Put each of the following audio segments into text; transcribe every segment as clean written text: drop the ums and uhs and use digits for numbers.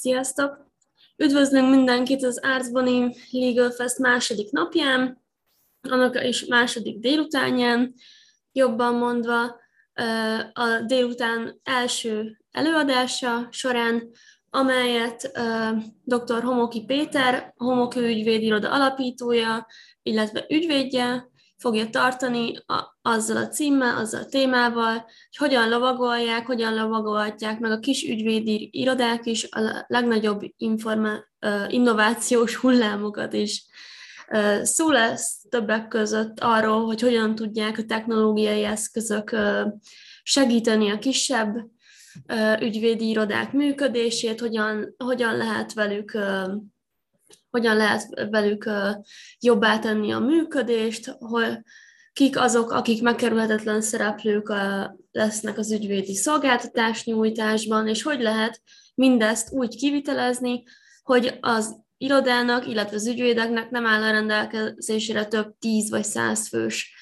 Sziasztok! Üdvözlünk mindenkit az Arts Bonin Legal Fest második napján, annak is második délutánján, jobban mondva a délután első előadása során, amelyet dr. Homoki Péter, a Homoki ügyvédiroda alapítója, illetve ügyvédje fogja tartani azzal a címmel, azzal a témával, hogy hogyan lovagolhatják meg a kis ügyvédi irodák is a legnagyobb innovációs hullámokat is. Szó lesz többek között arról, hogy hogyan tudják a technológiai eszközök segíteni a kisebb ügyvédi irodák működését, hogyan lehet velük jobbá tenni a működést, hogy kik azok, akik megkerülhetetlen szereplők lesznek az ügyvédi szolgáltatás nyújtásban, és hogy lehet mindezt úgy kivitelezni, hogy az irodának, illetve az ügyvédeknek nem áll a rendelkezésére több 10 vagy 100 fős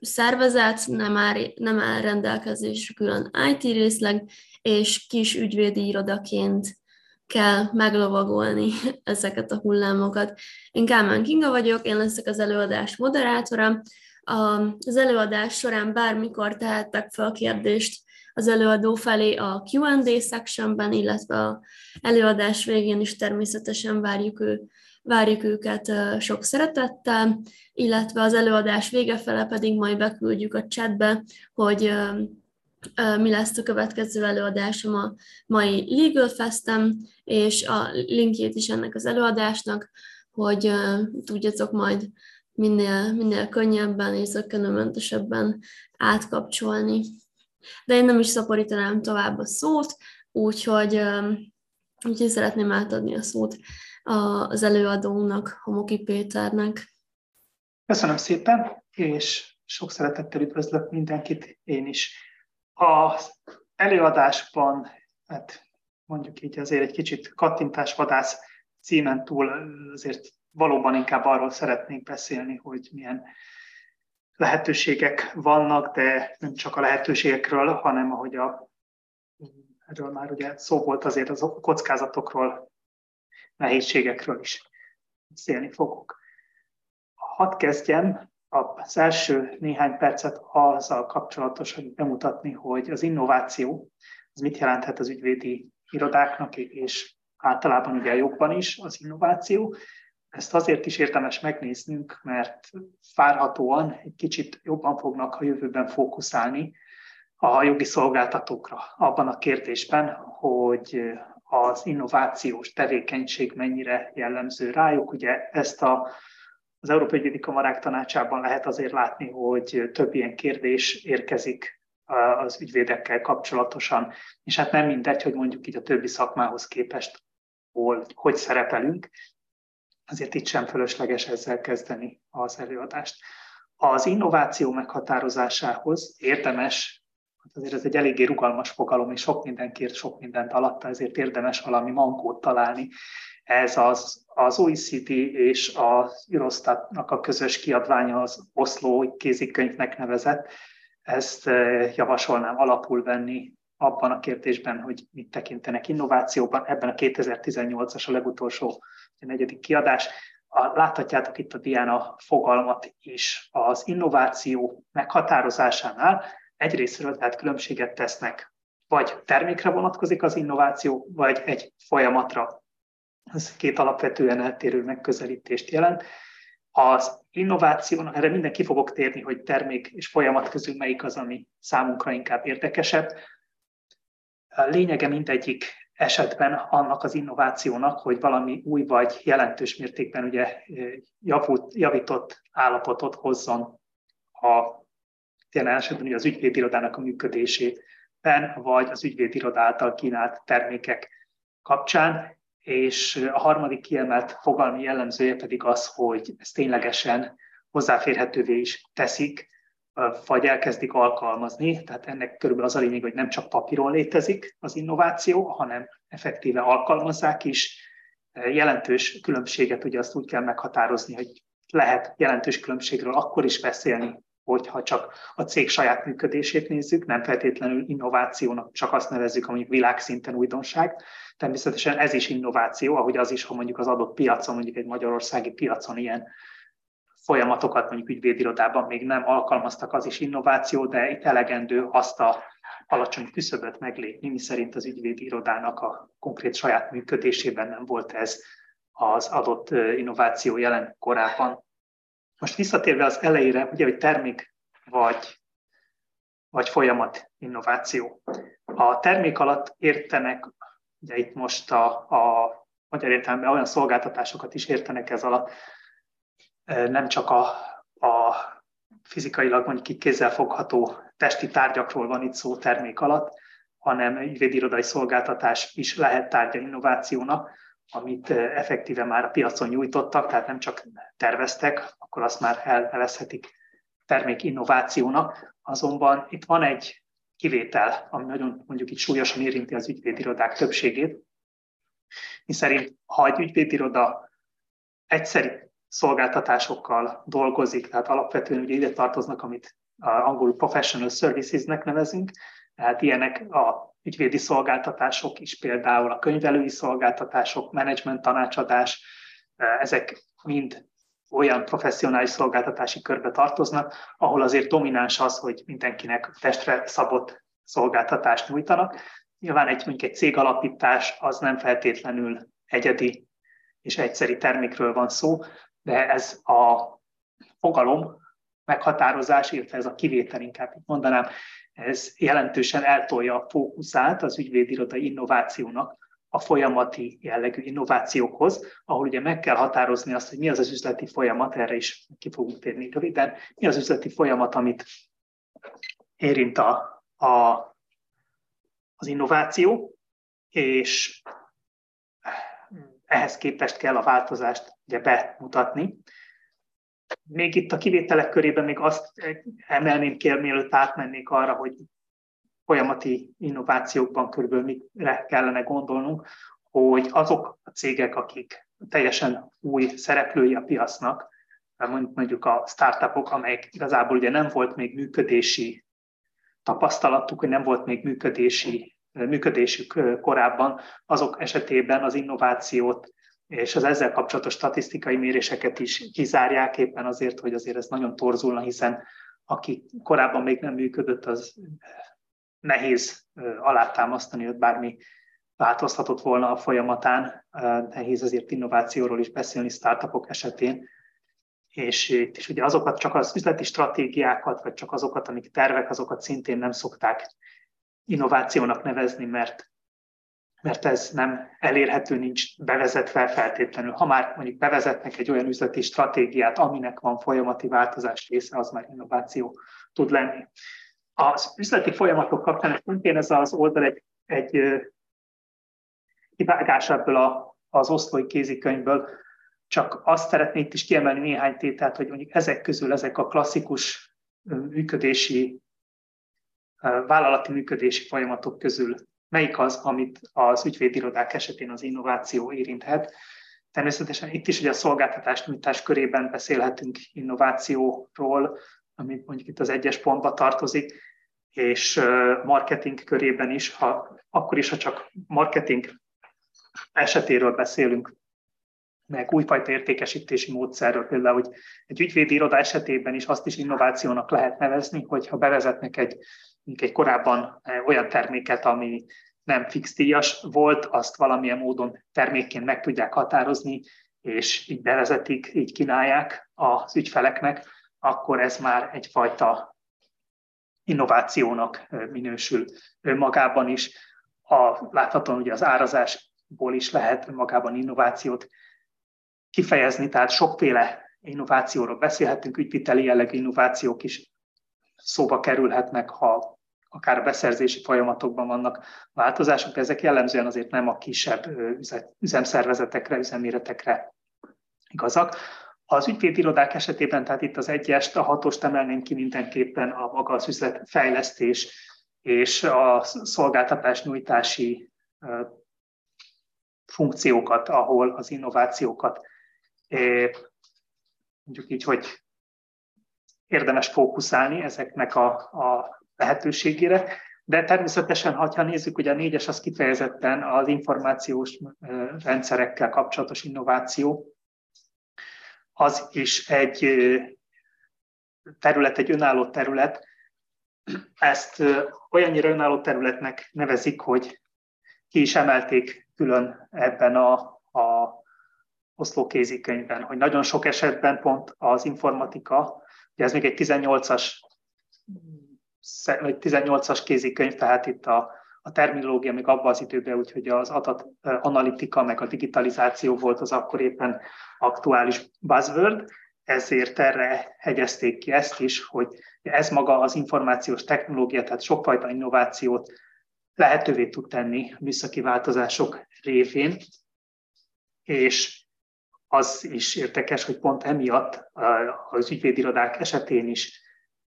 szervezet, nem áll rendelkezésre külön IT részleg, és kis ügyvédi irodaként kell meglovagolni ezeket a hullámokat. Én Kálmán Kinga vagyok, én leszek az előadás moderátora. Az előadás során bármikor tehettek fel kérdést az előadó felé a Q&A sectionben, illetve az előadás végén is természetesen várjuk őket sok szeretettel, illetve az előadás vége fele pedig majd beküldjük a chatbe, hogy mi lesz a következő előadásom a mai Legal Festen, és a linkjét is ennek az előadásnak, hogy tudjatok majd minél könnyebben és zökkenőmentesebben átkapcsolni. De én nem is szaporítanám tovább a szót, úgyhogy szeretném átadni a szót az előadónak, Homoki Péternek. Köszönöm szépen, és sok szeretettel üdvözlök mindenkit én is. Az előadásban, hát mondjuk így azért egy kicsit kattintásvadász címen túl, azért valóban inkább arról szeretnék beszélni, hogy milyen lehetőségek vannak, de nem csak a lehetőségekről, hanem ahogy erről már ugye szó volt, azért az kockázatokról, nehézségekről is beszélni fogok. Hadd kezdjem az első néhány percet azzal kapcsolatos, hogy bemutatni, hogy az innováció, az mit jelenthet az ügyvédi irodáknak, és általában ugye a jogban is az innováció. Ezt azért is érdemes megnéznünk, mert várhatóan egy kicsit jobban fognak a jövőben fókuszálni a jogi szolgáltatókra abban a kérdésben, hogy az innovációs tevékenység mennyire jellemző rájuk. Ugye ezt az Európai Ügyvédi Kamarák Tanácsában lehet azért látni, hogy több ilyen kérdés érkezik az ügyvédekkel kapcsolatosan, és hát nem mindegy, hogy mondjuk így a többi szakmához képest hogy szerepelünk, azért itt sem fölösleges ezzel kezdeni az előadást. Az innováció meghatározásához érdemes, azért ez egy eléggé rugalmas fogalom, és sok mindenkiért sok mindent alatta, ezért érdemes valami mankót találni. Ez az OECD és az Irosztatnak a közös kiadványa, az Oslo kézikönyvnek nevezett. Ezt javasolnám alapul venni abban a kérdésben, hogy mit tekintenek innovációban. Ebben a 2018-as a legutolsó, a negyedik kiadás. Láthatjátok itt a dián a fogalmat is az innováció meghatározásánál. Egyrésztről tehát különbséget tesznek, vagy termékre vonatkozik az innováció, vagy egy folyamatra. Ez két alapvetően eltérő megközelítést jelent. Az innovációnak, erre mindenki ki fogok térni, hogy termék és folyamat közül melyik az, ami számunkra inkább érdekesebb. Lényege mindegyik esetben annak az innovációnak, hogy valami új vagy jelentős mértékben ugye javított állapotot hozzon jelen esetben ugye az ügyvédirodának a működésében, vagy az ügyvédiroda által kínált termékek kapcsán. És a harmadik kiemelt fogalmi jellemzője pedig az, hogy ezt ténylegesen hozzáférhetővé is teszik, vagy elkezdik alkalmazni. Tehát ennek körülbelül az a lényeg, hogy nem csak papíron létezik az innováció, hanem effektíve alkalmazzák is. Jelentős különbséget ugye azt úgy kell meghatározni, hogy lehet jelentős különbségről akkor is beszélni, hogyha csak a cég saját működését nézzük, nem feltétlenül innovációnak csak azt nevezzük, ha mondjuk világszinten újdonság. Természetesen ez is innováció, ahogy az is, ha mondjuk az adott piacon, mondjuk egy magyarországi piacon ilyen folyamatokat mondjuk ügyvédirodában még nem alkalmaztak, az is innováció, de itt elegendő azt a alacsony küszöböt meglépni, miszerint az ügyvédirodának a konkrét saját működésében nem volt ez az adott innováció jelen korában. Most visszatérve az elejére, ugye, hogy termék vagy folyamat innováció. A termék alatt értenek, ugye itt most a magyar értelemben olyan szolgáltatásokat is értenek ez alatt, nem csak a fizikailag mondjuk kézzelfogható testi tárgyakról van itt szó termék alatt, hanem ügyvédirodai szolgáltatás is lehet tárgya innovációnak, amit effektíve már a piacon nyújtottak, tehát nem csak terveztek, akkor azt már elnevezhetik termék innovációnak. Azonban itt van egy kivétel, ami nagyon mondjuk itt súlyosan érinti az ügyvédirodák többségét, miszerint ha egy ügyvédiroda egyszerű szolgáltatásokkal dolgozik, tehát alapvetően ugye ide tartoznak, amit angolul professional servicesnek nevezünk, tehát ilyenek a ügyvédi szolgáltatások is, például a könyvelői szolgáltatások, menedzsment tanácsadás, ezek mind olyan professzionális szolgáltatási körbe tartoznak, ahol azért domináns az, hogy mindenkinek testre szabott szolgáltatást nyújtanak. Nyilván mondjuk egy cégalapítás az nem feltétlenül egyedi és egyszeri termékről van szó, de ez a fogalom meghatározás, illetve ez a kivétel inkább így mondanám, ez jelentősen eltolja a fókuszát az ügyvédirodai innovációnak a folyamati jellegű innovációkhoz, ahol ugye meg kell határozni azt, hogy mi az az üzleti folyamat, erre is ki fogunk térni röviden, mi az üzleti folyamat, amit érint az innováció, és ehhez képest kell a változást ugye bemutatni. Még itt a kivételek körében még azt emelném ki, mielőtt átmennék arra, hogy folyamati innovációkban körülbelül mire kellene gondolnunk, hogy azok a cégek, akik teljesen új szereplői a piacnak, mondjuk a startupok, amelyek igazából ugye nem volt még működési tapasztalatuk, hogy nem volt még működésük korábban, azok esetében az innovációt és az ezzel kapcsolatos statisztikai méréseket is kizárják éppen azért, hogy azért ez nagyon torzulna, hiszen aki korábban még nem működött, az nehéz alátámasztani, hogy bármi változhatott volna a folyamatán, nehéz azért innovációról is beszélni startupok esetén, és ugye azokat csak az üzleti stratégiákat, vagy csak azokat, amik tervek, azokat szintén nem szokták innovációnak nevezni, mert ez nem elérhető, nincs bevezetve feltétlenül. Ha már mondjuk bevezetnek egy olyan üzleti stratégiát, aminek van folyamati változás része, az már innováció tud lenni. Az üzleti folyamatok kapcsán szintén ez az oldal egy kivágás ebből az oszlói kézikönyvből, csak azt szeretnék is kiemelni néhány tételt, hogy mondjuk ezek közül ezek a klasszikus vállalati működési folyamatok közül melyik az, amit az ügyvédirodák esetén az innováció érinthet. Természetesen itt is ugye a szolgáltatás nyújtás körében beszélhetünk innovációról, amit mondjuk itt az 1-es pontba tartozik, és marketing körében is, akkor is, ha csak marketing esetéről beszélünk, meg újfajta értékesítési módszerről, például, hogy egy ügyvédiroda esetében is azt is innovációnak lehet nevezni, hogyha bevezetnek egy korábban olyan terméket, ami nem fix díjas volt, azt valamilyen módon termékként meg tudják határozni, és így bevezetik, így kínálják az ügyfeleknek, akkor ez már egyfajta innovációnak minősül önmagában is. Láthatóan ugye az árazásból is lehet önmagában innovációt kifejezni, tehát sokféle innovációról beszélhetünk, ügyviteli jellegű innovációk is szóba kerülhetnek, ha akár a beszerzési folyamatokban vannak változások, de ezek jellemzően azért nem a kisebb üzemszervezetekre, üzemméretekre igazak. Az ügyvédirodák esetében, tehát itt az 1-est, a 6-ost emelném ki mindenképpen, a maga az üzletfejlesztés és a szolgáltatásnyújtási funkciókat, ahol az innovációkat, mondjuk így, hogy érdemes fókuszálni ezeknek a lehetőségére. De természetesen, ha nézzük, hogy a 4-es az kifejezetten az információs rendszerekkel kapcsolatos innováció, az is egy terület, egy önálló terület. Ezt olyannyira önálló területnek nevezik, hogy ki is emelték külön ebben a Oslo kézikönyvben, hogy nagyon sok esetben pont az informatika, ugye ez még egy 18-as kézikönyv, tehát itt a terminológia még abban az időben, úgyhogy az adatanalitika meg a digitalizáció volt az akkor éppen aktuális buzzword, ezért erre hegyezték ki ezt is, hogy ez maga az információs technológia, tehát sokfajta innovációt lehetővé tud tenni műszaki változások révén, és az is érdekes, hogy pont emiatt az ügyvédirodák esetén is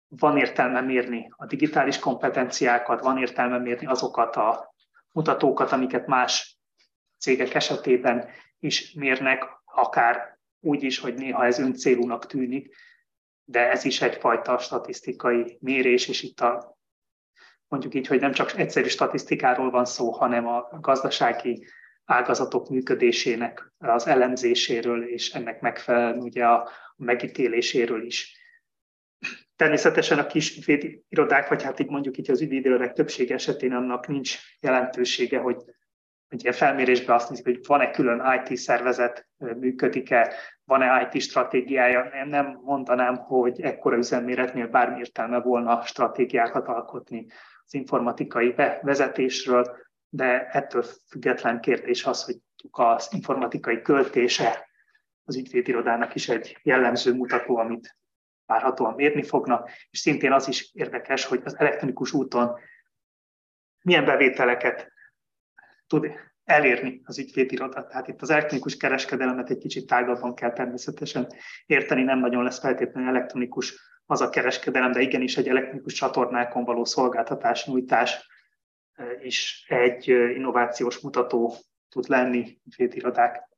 van értelme mérni a digitális kompetenciákat, van értelme mérni azokat a mutatókat, amiket más cégek esetében is mérnek, akár úgy is, hogy néha ez öncélúnak tűnik, de ez is egyfajta statisztikai mérés, és itt a, mondjuk így, hogy nem csak egyszerű statisztikáról van szó, hanem a gazdasági ágazatok működésének az elemzéséről, és ennek megfelelően ugye a megítéléséről is. Természetesen a kis ügyvédirodák, vagy hát így mondjuk így az ügyvédirodák többsége esetén annak nincs jelentősége, hogy ugye felmérésben azt nézik, hogy van-e külön IT-szervezet, működik-e, van-e IT-stratégiája. Én nem mondanám, hogy ekkora üzemméretnél bármi értelme volna stratégiákat alkotni az informatikai vezetésről, de ettől független kérdés az, hogy az informatikai költése az ügyvédirodának is egy jellemző mutató, amit várhatóan mérni fognak, és szintén az is érdekes, hogy az elektronikus úton milyen bevételeket tud elérni az ügyvédiroda. Tehát itt az elektronikus kereskedelemet egy kicsit tágabban kell természetesen érteni, nem nagyon lesz feltétlenül elektronikus az a kereskedelem, de igenis egy elektronikus csatornákon való szolgáltatás, nyújtás is egy innovációs mutató tud lenni ügyvédirodák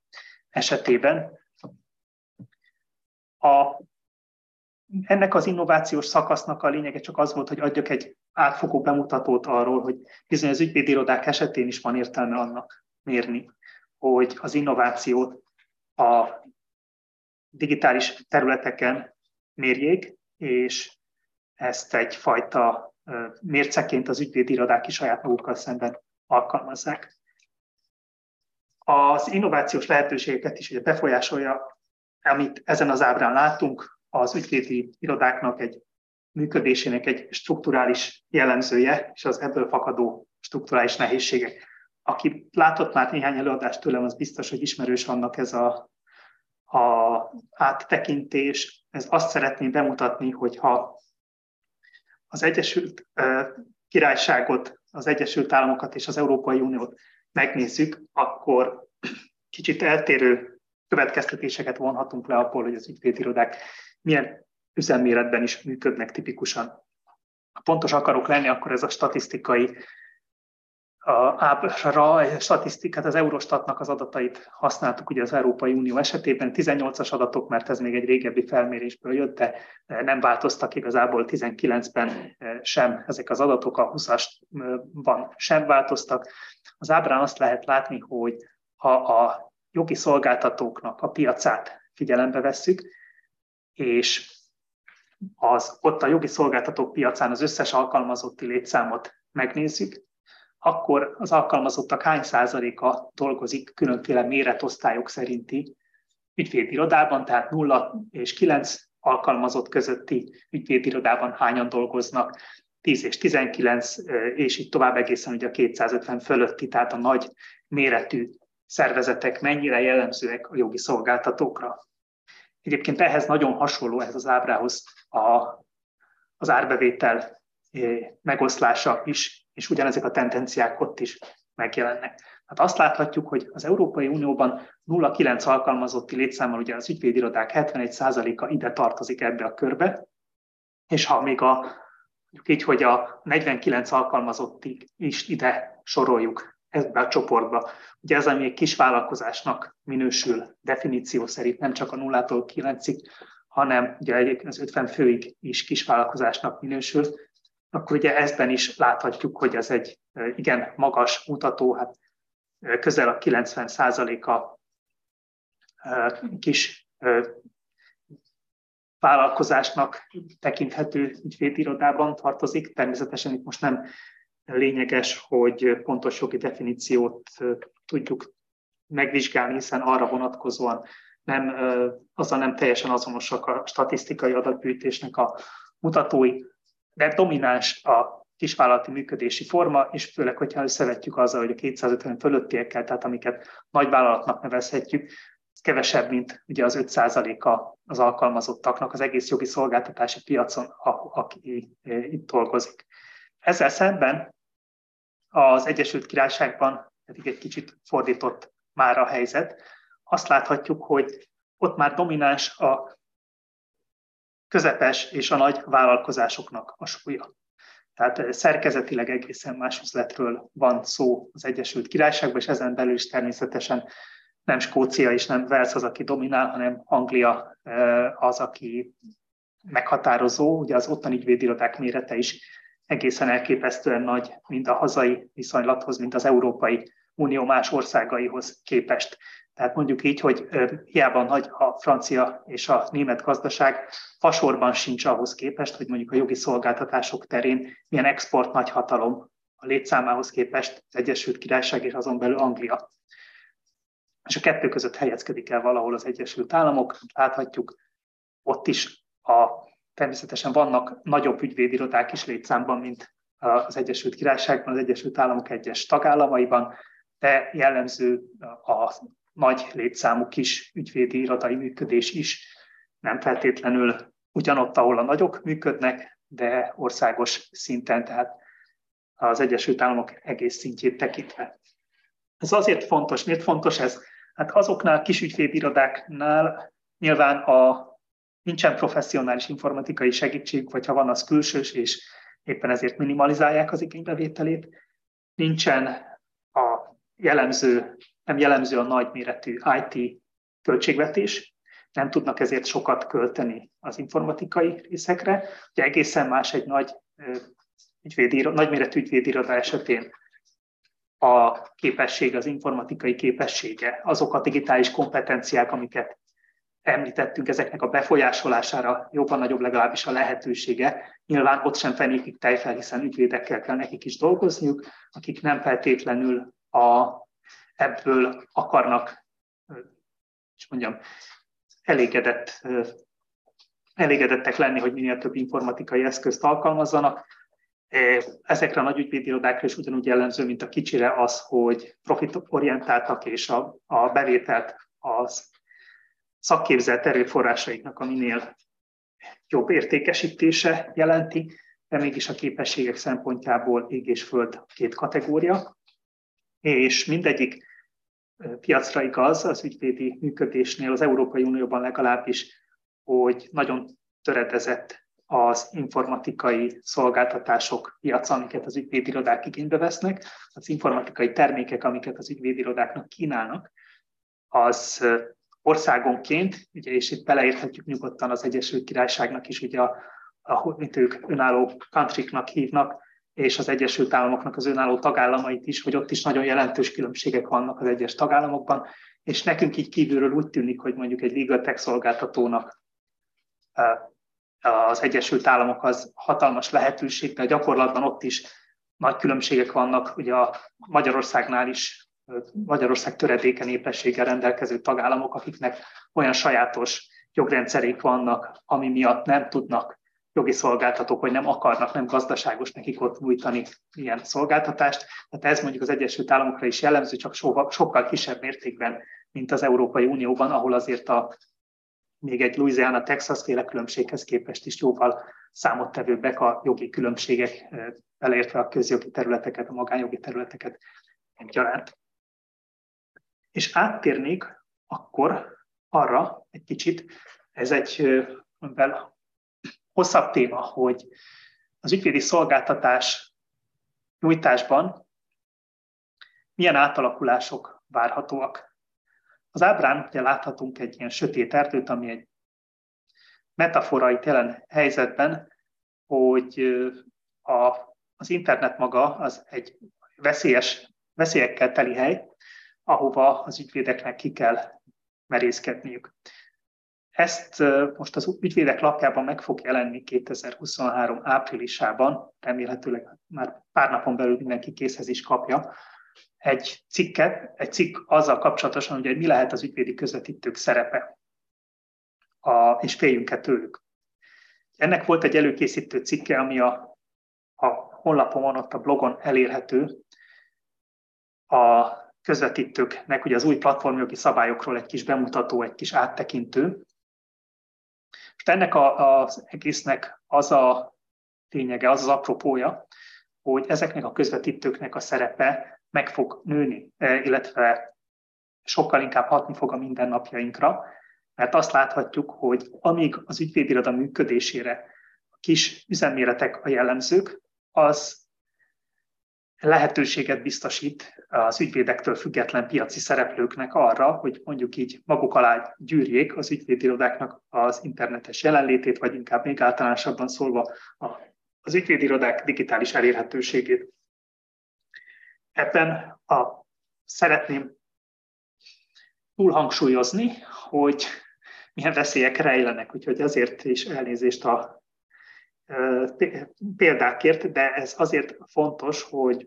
esetében. Ennek az innovációs szakasznak a lényege csak az volt, hogy adjak egy átfogó bemutatót arról, hogy bizony az ügyvédirodák esetén is van értelme annak mérni, hogy az innovációt a digitális területeken mérjék, és ezt egyfajta mérceként az ügyvédirodák is saját magukkal szemben alkalmazzák. Az innovációs lehetőségeket is ugye befolyásolja, amit ezen az ábrán látunk, az ügyvédi irodáknak egy működésének egy strukturális jellemzője, és az ebből fakadó strukturális nehézségek. Aki látott már néhány előadást tőlem, az biztos, hogy ismerős annak ez a áttekintés. Ez azt szeretném bemutatni, hogyha az Egyesült Királyságot, az Egyesült Államokat és az Európai Uniót megnézzük, akkor kicsit eltérő következtetéseket vonhatunk le abból, hogy az ügyvédirodák milyen üzemméretben is működnek tipikusan. Ha pontos akarok lenni, akkor ez a statisztikai ábra, statisztikát, az Eurostatnak az adatait használtuk ugye az Európai Unió esetében, 18-as adatok, mert ez még egy régebbi felmérésből jött, de nem változtak igazából 19-ben sem ezek az adatok, a 20-asban sem változtak. Az ábrán azt lehet látni, hogy ha a jogi szolgáltatóknak a piacát figyelembe vesszük, és ott a jogi szolgáltatók piacán az összes alkalmazotti létszámot megnézzük, akkor az alkalmazottak hány százaléka dolgozik különféle méretosztályok szerinti ügyvédirodában, tehát 0 és 9 alkalmazott közötti ügyvédirodában hányan dolgoznak, 10 és 19, és így tovább egészen ugye a 250 fölötti, tehát a nagy méretű szervezetek mennyire jellemzőek a jogi szolgáltatókra. Egyébként ehhez nagyon hasonló, ehhez az ábrához az árbevétel megoszlása is, és ugyanezek a tendenciák ott is megjelennek. Hát azt láthatjuk, hogy az Európai Unióban 0,9 alkalmazotti létszámmal ugye az ügyvédirodák 71%-a ide tartozik ebbe a körbe, és ha még mondjuk így, hogy a 49 alkalmazottig is ide soroljuk, ebbe a csoportba. Ugye ez, ami egy kis vállalkozásnak minősül definíció szerint, nem csak a 0-tól 9-ig, hanem ugye egyébként az 50 főig is kisvállalkozásnak minősül, akkor ugye ezben is láthatjuk, hogy ez egy igen magas mutató, hát közel a 90%-a kis vállalkozásnak tekinthető ügyvédirodában tartozik. Természetesen itt most nem lényeges, hogy pontos jogi definíciót tudjuk megvizsgálni, hiszen arra vonatkozóan nem, azzal nem teljesen azonosak a statisztikai adatgyűjtésnek a mutatói, de domináns a kisvállalati működési forma, és főleg, hogyha összevetjük azzal, hogy a 250 fölöttiekkel, tehát amiket nagyvállalatnak nevezhetjük, kevesebb, mint ugye az 5%-a az alkalmazottaknak az egész jogi szolgáltatási piacon, aki itt dolgozik. Ezzel szemben az Egyesült Királyságban pedig egy kicsit fordított már a helyzet. Azt láthatjuk, hogy ott már domináns a közepes és a nagy vállalkozásoknak a súlya. Tehát szerkezetileg egészen más üzletről van szó az Egyesült Királyságban, és ezen belül is természetesen nem Skócia és nem Wales az, aki dominál, hanem Anglia az, aki meghatározó. Ugye az ottani ügyvédirodák mérete is egészen elképesztően nagy, mind a hazai viszonylathoz, mind az Európai Unió más országaihoz képest. Tehát mondjuk így, hogy hiába nagy a francia és a német gazdaság, fasorban sincs ahhoz képest, hogy mondjuk a jogi szolgáltatások terén milyen export nagyhatalom a létszámához képest az Egyesült Királyság és azon belül Anglia. És a kettő között helyezkedik el valahol az Egyesült Államok, láthatjuk ott is, természetesen vannak nagyobb ügyvédirodák is létszámban, mint az Egyesült Királyságban, az Egyesült Államok egyes tagállamaiban, de jellemző a nagy létszámú kis ügyvédirodai működés is, nem feltétlenül ugyanott, ahol a nagyok működnek, de országos szinten, tehát az Egyesült Államok egész szintjét tekintve. Ez azért fontos. Miért fontos ez? Hát azoknál kis ügyvédirodáknál nyilván nincsen professzionális informatikai segítség, vagy ha van, az külsős, és éppen ezért minimalizálják az igénybevételét. Nincsen nem jellemző a nagyméretű IT költségvetés, nem tudnak ezért sokat költeni az informatikai részekre. Ugye egészen más egy nagyméretű ügyvédiroda esetén a képesség, az informatikai képessége, azok a digitális kompetenciák, amiket említettünk, ezeknek a befolyásolására jobban nagyobb legalábbis a lehetősége. Nyilván ott sem fenékig tejfel, hiszen ügyvédekkel kell nekik is dolgozniuk, akik nem feltétlenül ebből akarnak, és mondjam, elégedettek lenni, hogy minél több informatikai eszközt alkalmazzanak. Ezekre a nagy ügyvédirodákra is ugyanúgy jellemző, mint a kicsire az, hogy profitorientáltak, és a bevételt az szakképzelt erőforrásaiknak a minél jobb értékesítése jelenti, de mégis a képességek szempontjából ég és föld két kategória, és mindegyik piacra igaz az ügyvédi működésnél, az Európai Unióban legalábbis, hogy nagyon töredezett az informatikai szolgáltatások piaca, amiket az ügyvédirodák igénybe vesznek, az informatikai termékek, amiket az ügyvédirodáknak kínálnak, az országonként, ugye, és itt beleérthetjük nyugodtan az Egyesült Királyságnak is, ugye mint ők önálló country-knak hívnak, és az Egyesült Államoknak az önálló tagállamait is, hogy ott is nagyon jelentős különbségek vannak az egyes tagállamokban, és nekünk így kívülről úgy tűnik, hogy mondjuk egy legal tech szolgáltatónak az Egyesült Államok az hatalmas lehetőség, de gyakorlatban ott is nagy különbségek vannak, ugye a Magyarországnál is, Magyarország töredéke népességgel rendelkező tagállamok, akiknek olyan sajátos jogrendszerék vannak, ami miatt nem tudnak jogi szolgáltatók, vagy nem akarnak, nem gazdaságos nekik ott nyújtani ilyen szolgáltatást. Tehát ez mondjuk az Egyesült Államokra is jellemző, csak sokkal kisebb mértékben, mint az Európai Unióban, ahol azért még egy Louisiana-Texas-féle különbséghez képest is jóval számottevőbbek a jogi különbségek, beleértve a közjogi területeket, a magánjogi területeket egyaránt. És áttérnék akkor arra egy kicsit, ez egy hosszabb téma, hogy az ügyvédi szolgáltatás nyújtásban milyen átalakulások várhatóak. Az ábrán ugye láthatunk egy ilyen sötét erdőt, ami egy metaforait jelen helyzetben, hogy az internet maga az egy veszélyekkel teli hely, ahova az ügyvédeknek ki kell merészkedniük. Ezt most az ügyvédek lapjában meg fog jelenni 2023 áprilisában, remélhetőleg már pár napon belül mindenki készhez is kapja, egy cikk azzal kapcsolatosan, hogy mi lehet az ügyvédi közvetítők szerepe, és féljünk-e tőlük. Ennek volt egy előkészítő cikke, ami a honlapon, ott a blogon elérhető, a közvetítőknek ugye az új platformjogi szabályokról egy kis bemutató, egy kis áttekintő. És ennek az egésznek az a lényege, az az apropója, hogy ezeknek a közvetítőknek a szerepe meg fog nőni, illetve sokkal inkább hatni fog a mindennapjainkra, mert azt láthatjuk, hogy amíg az ügyvédiroda működésére a kis üzemméretek a jellemzők, az lehetőséget biztosít az ügyvédektől független piaci szereplőknek arra, hogy mondjuk így maguk alá gyűrjék az ügyvédirodáknak az internetes jelenlétét, vagy inkább még általánosabban szólva az ügyvédirodák digitális elérhetőségét. Ebben szeretném túlhangsúlyozni, hogy milyen veszélyek rejlenek, úgyhogy azért is elnézést a példákért, de ez azért fontos, hogy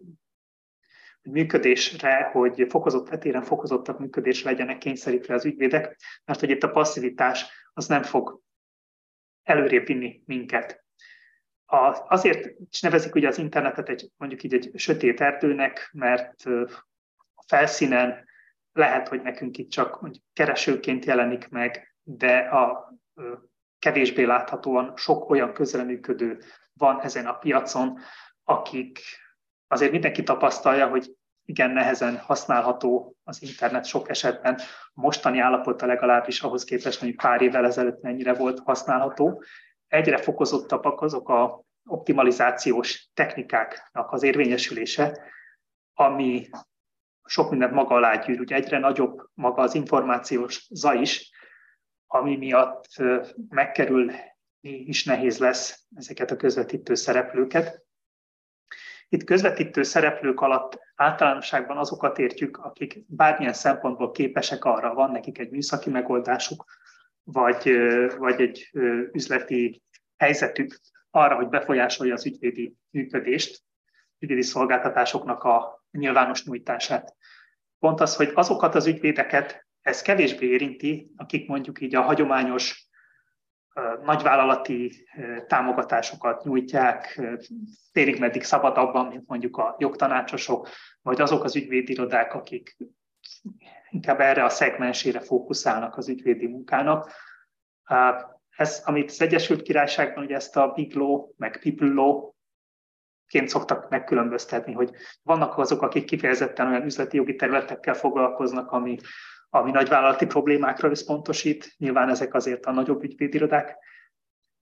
működésre, hogy fokozottabb működésre legyenek kényszerítve az ügyvédek, mert hogy itt a passzivitás az nem fog előrébb vinni minket. Azért is nevezik ugye az internetet mondjuk így egy sötét erdőnek, mert a felszínen lehet, hogy nekünk itt csak keresőként jelenik meg, de kevésbé láthatóan sok olyan közreműködő van ezen a piacon, akik azért mindenki tapasztalja, hogy igen nehezen használható az internet sok esetben. Mostani állapota legalábbis ahhoz képest, hogy pár évvel ezelőtt mennyire volt használható. Egyre fokozottabbak azok a optimalizációs technikáknak az érvényesülése, ami sok mindent maga alá gyűr. Ugye egyre nagyobb maga az információs zaj is, ami miatt megkerülni is nehéz lesz ezeket a közvetítő szereplőket. Itt közvetítő szereplők alatt általánosságban azokat értjük, akik bármilyen szempontból képesek arra, van nekik egy műszaki megoldásuk, vagy egy üzleti helyzetük arra, hogy befolyásolja az ügyvédi működést, ügyvédi szolgáltatásoknak a nyilvános nyújtását. Pont az, hogy azokat az ügyvédeket ez kevésbé érinti, akik mondjuk így a hagyományos nagyvállalati támogatásokat nyújtják, félig meddig szabadabban, mint mondjuk a jogtanácsosok, vagy azok az ügyvédirodák, akik inkább erre a szegmensére fókuszálnak az ügyvédi munkának. Ez, amit az Egyesült Királyságban ugye ezt a big law, meg people law-ként szoktak megkülönböztetni, hogy vannak azok, akik kifejezetten olyan üzleti jogi területekkel foglalkoznak, ami nagyvállalati problémákra összpontosít, nyilván ezek azért a nagyobb ügyvédirodák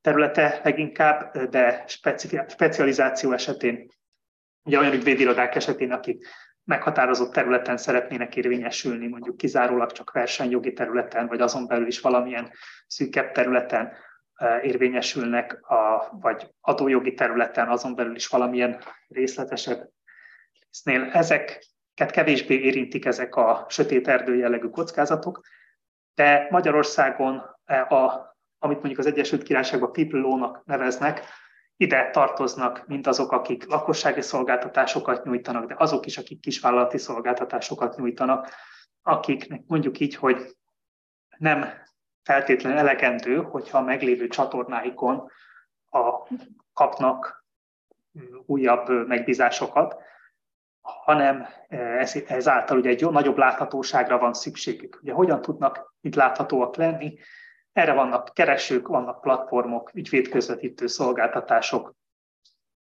területe leginkább, de specializáció esetén, ugye olyan ügyvédirodák esetén, akik meghatározott területen szeretnének érvényesülni, mondjuk kizárólag csak versenyjogi területen, vagy azon belül is valamilyen szűkebb területen érvényesülnek, vagy adójogi területen, azon belül is valamilyen részletesebb résznél. Ezeket kevésbé érintik ezek a sötét erdő jellegű kockázatok, de Magyarországon, amit mondjuk az Egyesült Királyságban people law-nak neveznek, ide tartoznak mindazok, akik lakossági szolgáltatásokat nyújtanak, de azok is, akik kisvállalati szolgáltatásokat nyújtanak, akiknek mondjuk így, hogy nem feltétlenül elegendő, hogyha a meglévő csatornáikon kapnak újabb megbízásokat, hanem ezáltal ugye egy nagyobb láthatóságra van szükségük. Ugye hogyan tudnak itt láthatóak lenni? Erre vannak keresők, vannak platformok, ügyvédközvetítő szolgáltatások,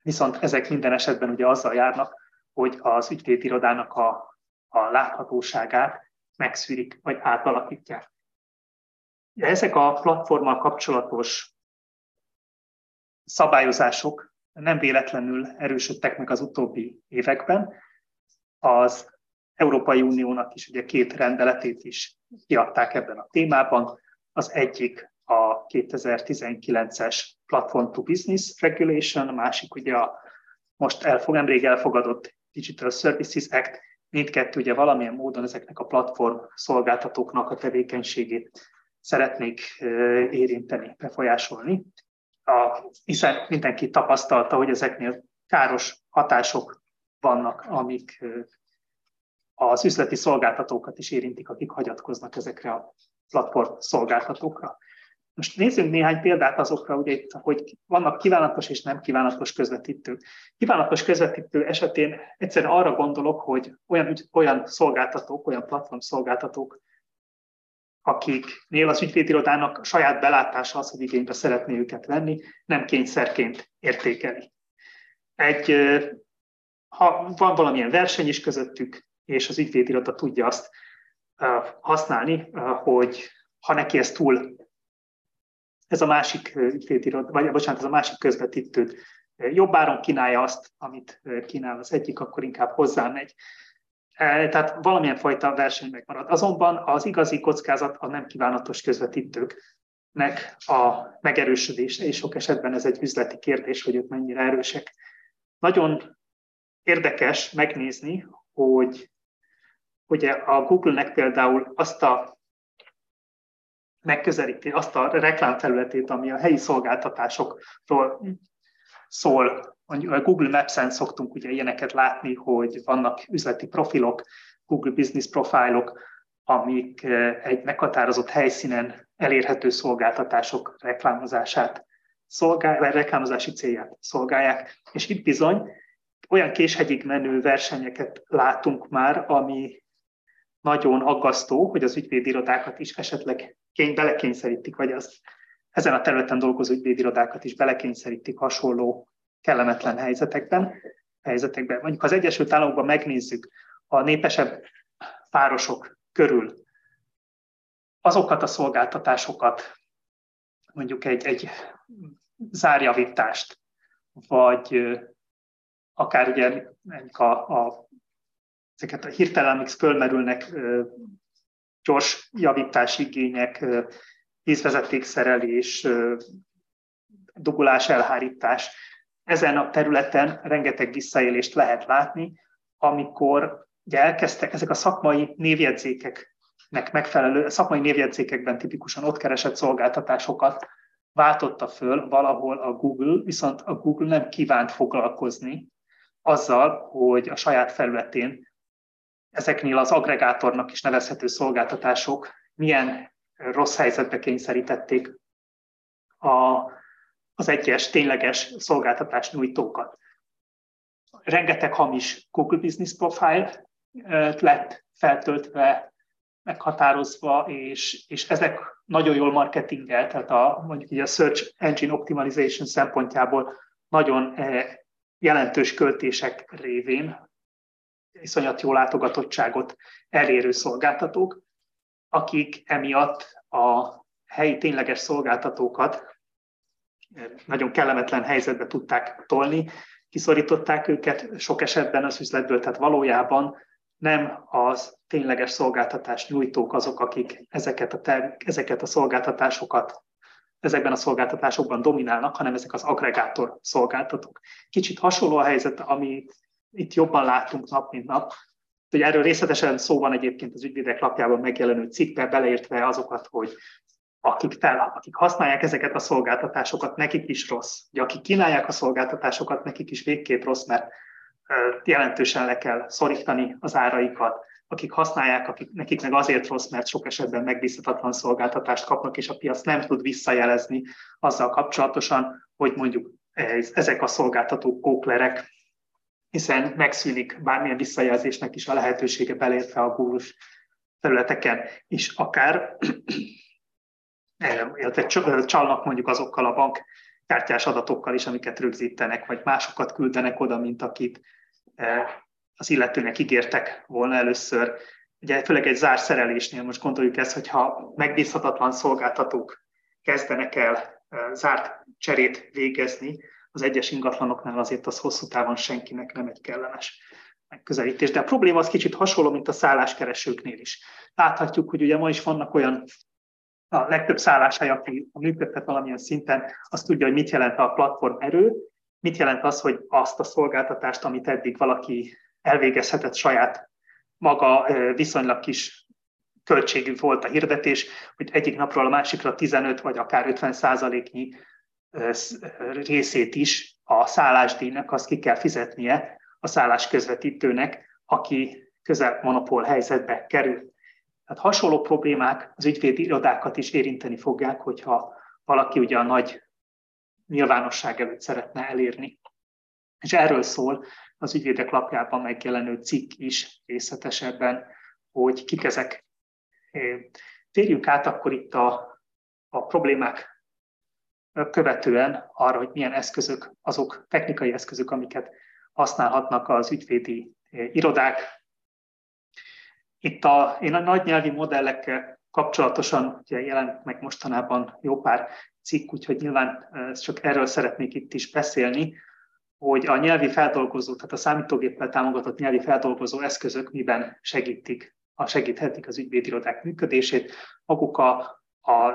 viszont ezek minden esetben ugye azzal járnak, hogy az ügyvédirodának a láthatóságát megszűrik, vagy átalakítják. Ezek a platformmal kapcsolatos szabályozások nem véletlenül erősödtek meg az utóbbi években. Az Európai Uniónak is ugye két rendeletét is kiadták ebben a témában. Az egyik a 2019-es Platform to Business Regulation, a másik ugye a most nemrég elfogadott Digital Services Act, mindkettő ugye valamilyen módon ezeknek a platform szolgáltatóknak a tevékenységét szeretnék érinteni, befolyásolni. Hiszen mindenki tapasztalta, hogy ezeknél káros hatások vannak, amik az üzleti szolgáltatókat is érintik, akik hagyatkoznak ezekre a platform szolgáltatókra. Most nézzünk néhány példát azokra, ugye itt, hogy vannak kívánatos és nem kívánatos közvetítők. Kívánatos közvetítő esetén egyszerűen arra gondolok, hogy olyan szolgáltatók, olyan platform szolgáltatók, akiknél az ügyvédirodának saját belátása az, hogy igénybe szeretné őket venni, nem kényszerként értékeli. Ha van valamilyen verseny is közöttük, és az ügyvédiroda tudja azt használni, hogy ha neki ez túl, ez a másik közvetítő jobbáron kínálja azt, amit kínál az egyik, akkor inkább hozzámegy. Tehát valamilyen fajta verseny megmarad. Azonban az igazi kockázat a nem kívánatos közvetítőknek a megerősödése, és sok esetben ez egy üzleti kérdés, hogy ők mennyire erősek. Nagyon érdekes megnézni, hogy ugye a Google-nek például azt a megközelíti, azt a reklámfelületét, ami a helyi szolgáltatásokról szól. A Google Maps-en szoktunk ugye ilyeneket látni, hogy vannak üzleti profilok, Google Business Profile-ok, amik egy meghatározott helyszínen elérhető szolgáltatások reklámozási célját szolgálják. És itt bizony olyan késhegyig menő versenyeket látunk már, ami nagyon aggasztó, hogy az ügyvédirodákat is esetleg belekényszerítik, vagy ezen a területen dolgozó ügyvédirodákat is belekényszerítik hasonló kellemetlen helyzetekben. Mondjuk az Egyesült Államokban megnézzük a népesebb városok körül azokat a szolgáltatásokat, mondjuk egy zárjavítást, vagy akár ugye ezeket a hirtelen, amik fölmerülnek, gyors javítási igények, vízvezetékszerelés, dugulás, elhárítás. Ezen a területen rengeteg visszaélést lehet látni, amikor ugye elkezdtek ezek a szakmai névjegyzékekben tipikusan ott keresett szolgáltatásokat váltotta föl valahol a Google, viszont a Google nem kívánt foglalkozni azzal, hogy a saját felületén ezeknél az aggregátornak is nevezhető szolgáltatások milyen rossz helyzetbe kényszerítették az egyes tényleges szolgáltatás nyújtókat. Rengeteg hamis Google Business Profile lett feltöltve, meghatározva, és ezek nagyon jól marketingelt, tehát mondjuk a Search Engine Optimization szempontjából nagyon jelentős költések révén iszonyat jó látogatottságot elérő szolgáltatók, akik emiatt a helyi tényleges szolgáltatókat nagyon kellemetlen helyzetbe tudták tolni, kiszorították őket sok esetben az üzletből, tehát valójában nem az tényleges szolgáltatás nyújtók azok, akik ezekben a szolgáltatásokban dominálnak, hanem ezek az aggregátor szolgáltatók. Kicsit hasonló a helyzet, ami itt jobban látunk nap, mint nap. Ugye erről részletesen szó van egyébként az ügyvédek lapjában megjelenő cikkbe, beleértve azokat, hogy akik használják ezeket a szolgáltatásokat, nekik is rossz. Ugye, akik kínálják a szolgáltatásokat, nekik is végképp rossz, mert jelentősen le kell szorítani az áraikat. Akik használják, nekik meg azért rossz, mert sok esetben megbízhatatlan szolgáltatást kapnak, és a piac nem tud visszajelezni azzal kapcsolatosan, hogy mondjuk ezek a szolgáltatók kóklerek, hiszen megszűnik bármilyen visszajelzésnek is a lehetősége, belértve a Google-s területeken, és akár csalnak mondjuk azokkal a bankkártyás adatokkal is, amiket rögzítenek, vagy másokat küldenek oda, mint akit az illetőnek ígértek volna először. Ugye főleg egy zárszerelésnél most gondoljuk ezt, hogyha megbízhatatlan szolgáltatók kezdenek el zárt cserét végezni, az egyes ingatlanoknál azért az hosszú távon senkinek nem egy kellemes megközelítés. De a probléma az kicsit hasonló, mint a szálláskeresőknél is. Láthatjuk, hogy ugye ma is vannak olyan a legtöbb szálláshely, aki működtet valamilyen szinten, azt tudja, hogy mit jelent a platform erő, mit jelent az, hogy azt a szolgáltatást, amit eddig valaki elvégezhetett saját maga viszonylag kis költségű volt a hirdetés, hogy egyik napról a másikra 15 vagy akár 50%-nyi részét is a szállásdíjnak azt ki kell fizetnie a szállásközvetítőnek, aki közel monopól helyzetbe kerül. Tehát hasonló problémák az ügyvédi irodákat is érinteni fogják, hogyha valaki ugye a nagy nyilvánosság előtt szeretne elérni. És erről szól az Ügyvédek Lapjában megjelenő cikk is részletesebben, hogy kik ezek. Térjünk át akkor itt a problémák követően arra, hogy milyen eszközök, azok technikai eszközök, amiket használhatnak az ügyvédi irodák. Itt én a nagy nyelvi modellekkel kapcsolatosan ugye jelent meg mostanában jó pár cikk, úgyhogy nyilván csak erről szeretnék itt is beszélni, hogy a nyelvi feldolgozó, tehát a számítógéppel támogatott nyelvi feldolgozó eszközök miben segíthetik az ügyvédirodák működését. Maguk a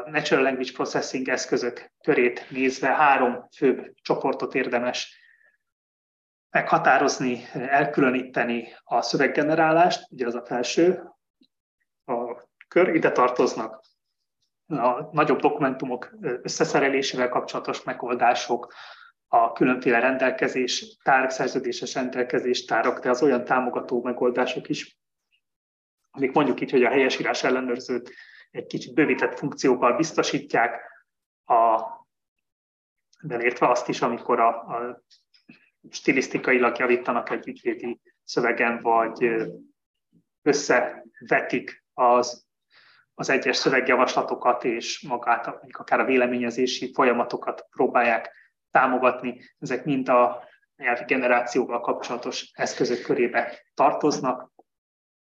Natural Language Processing eszközök körét nézve három főbb csoportot érdemes meghatározni, elkülöníteni: a szöveggenerálást, ugye az a felső a kör, ide tartoznak a nagyobb dokumentumok összeszerelésével kapcsolatos megoldások, a különféle rendelkezéstárok, szerződéses rendelkezéstárok, de az olyan támogató megoldások is, amik mondjuk így, hogy a helyesírás ellenőrzőt egy kicsit bővített funkciókkal biztosítják, beleértve azt is, amikor a stilisztikailag javítanak egy ügyvédi szövegen, vagy összevetik az egyes szövegjavaslatokat, és magát, akár a véleményezési folyamatokat próbálják támogatni. Ezek mind a nyelvi generációval kapcsolatos eszközök körébe tartoznak,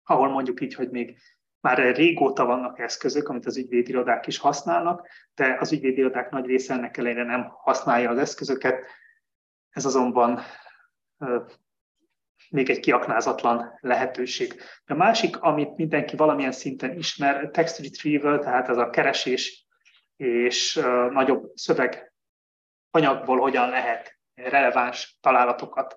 ahol mondjuk így, hogy még már régóta vannak eszközök, amit az ügyvédirodák is használnak, de az ügyvédirodák nagy része ennek ellenére nem használja az eszközöket. Ez azonban még egy kiaknázatlan lehetőség. A másik, amit mindenki valamilyen szinten ismer, a text retrieval, tehát ez a keresés és nagyobb szöveg anyagból hogyan lehet releváns találatokat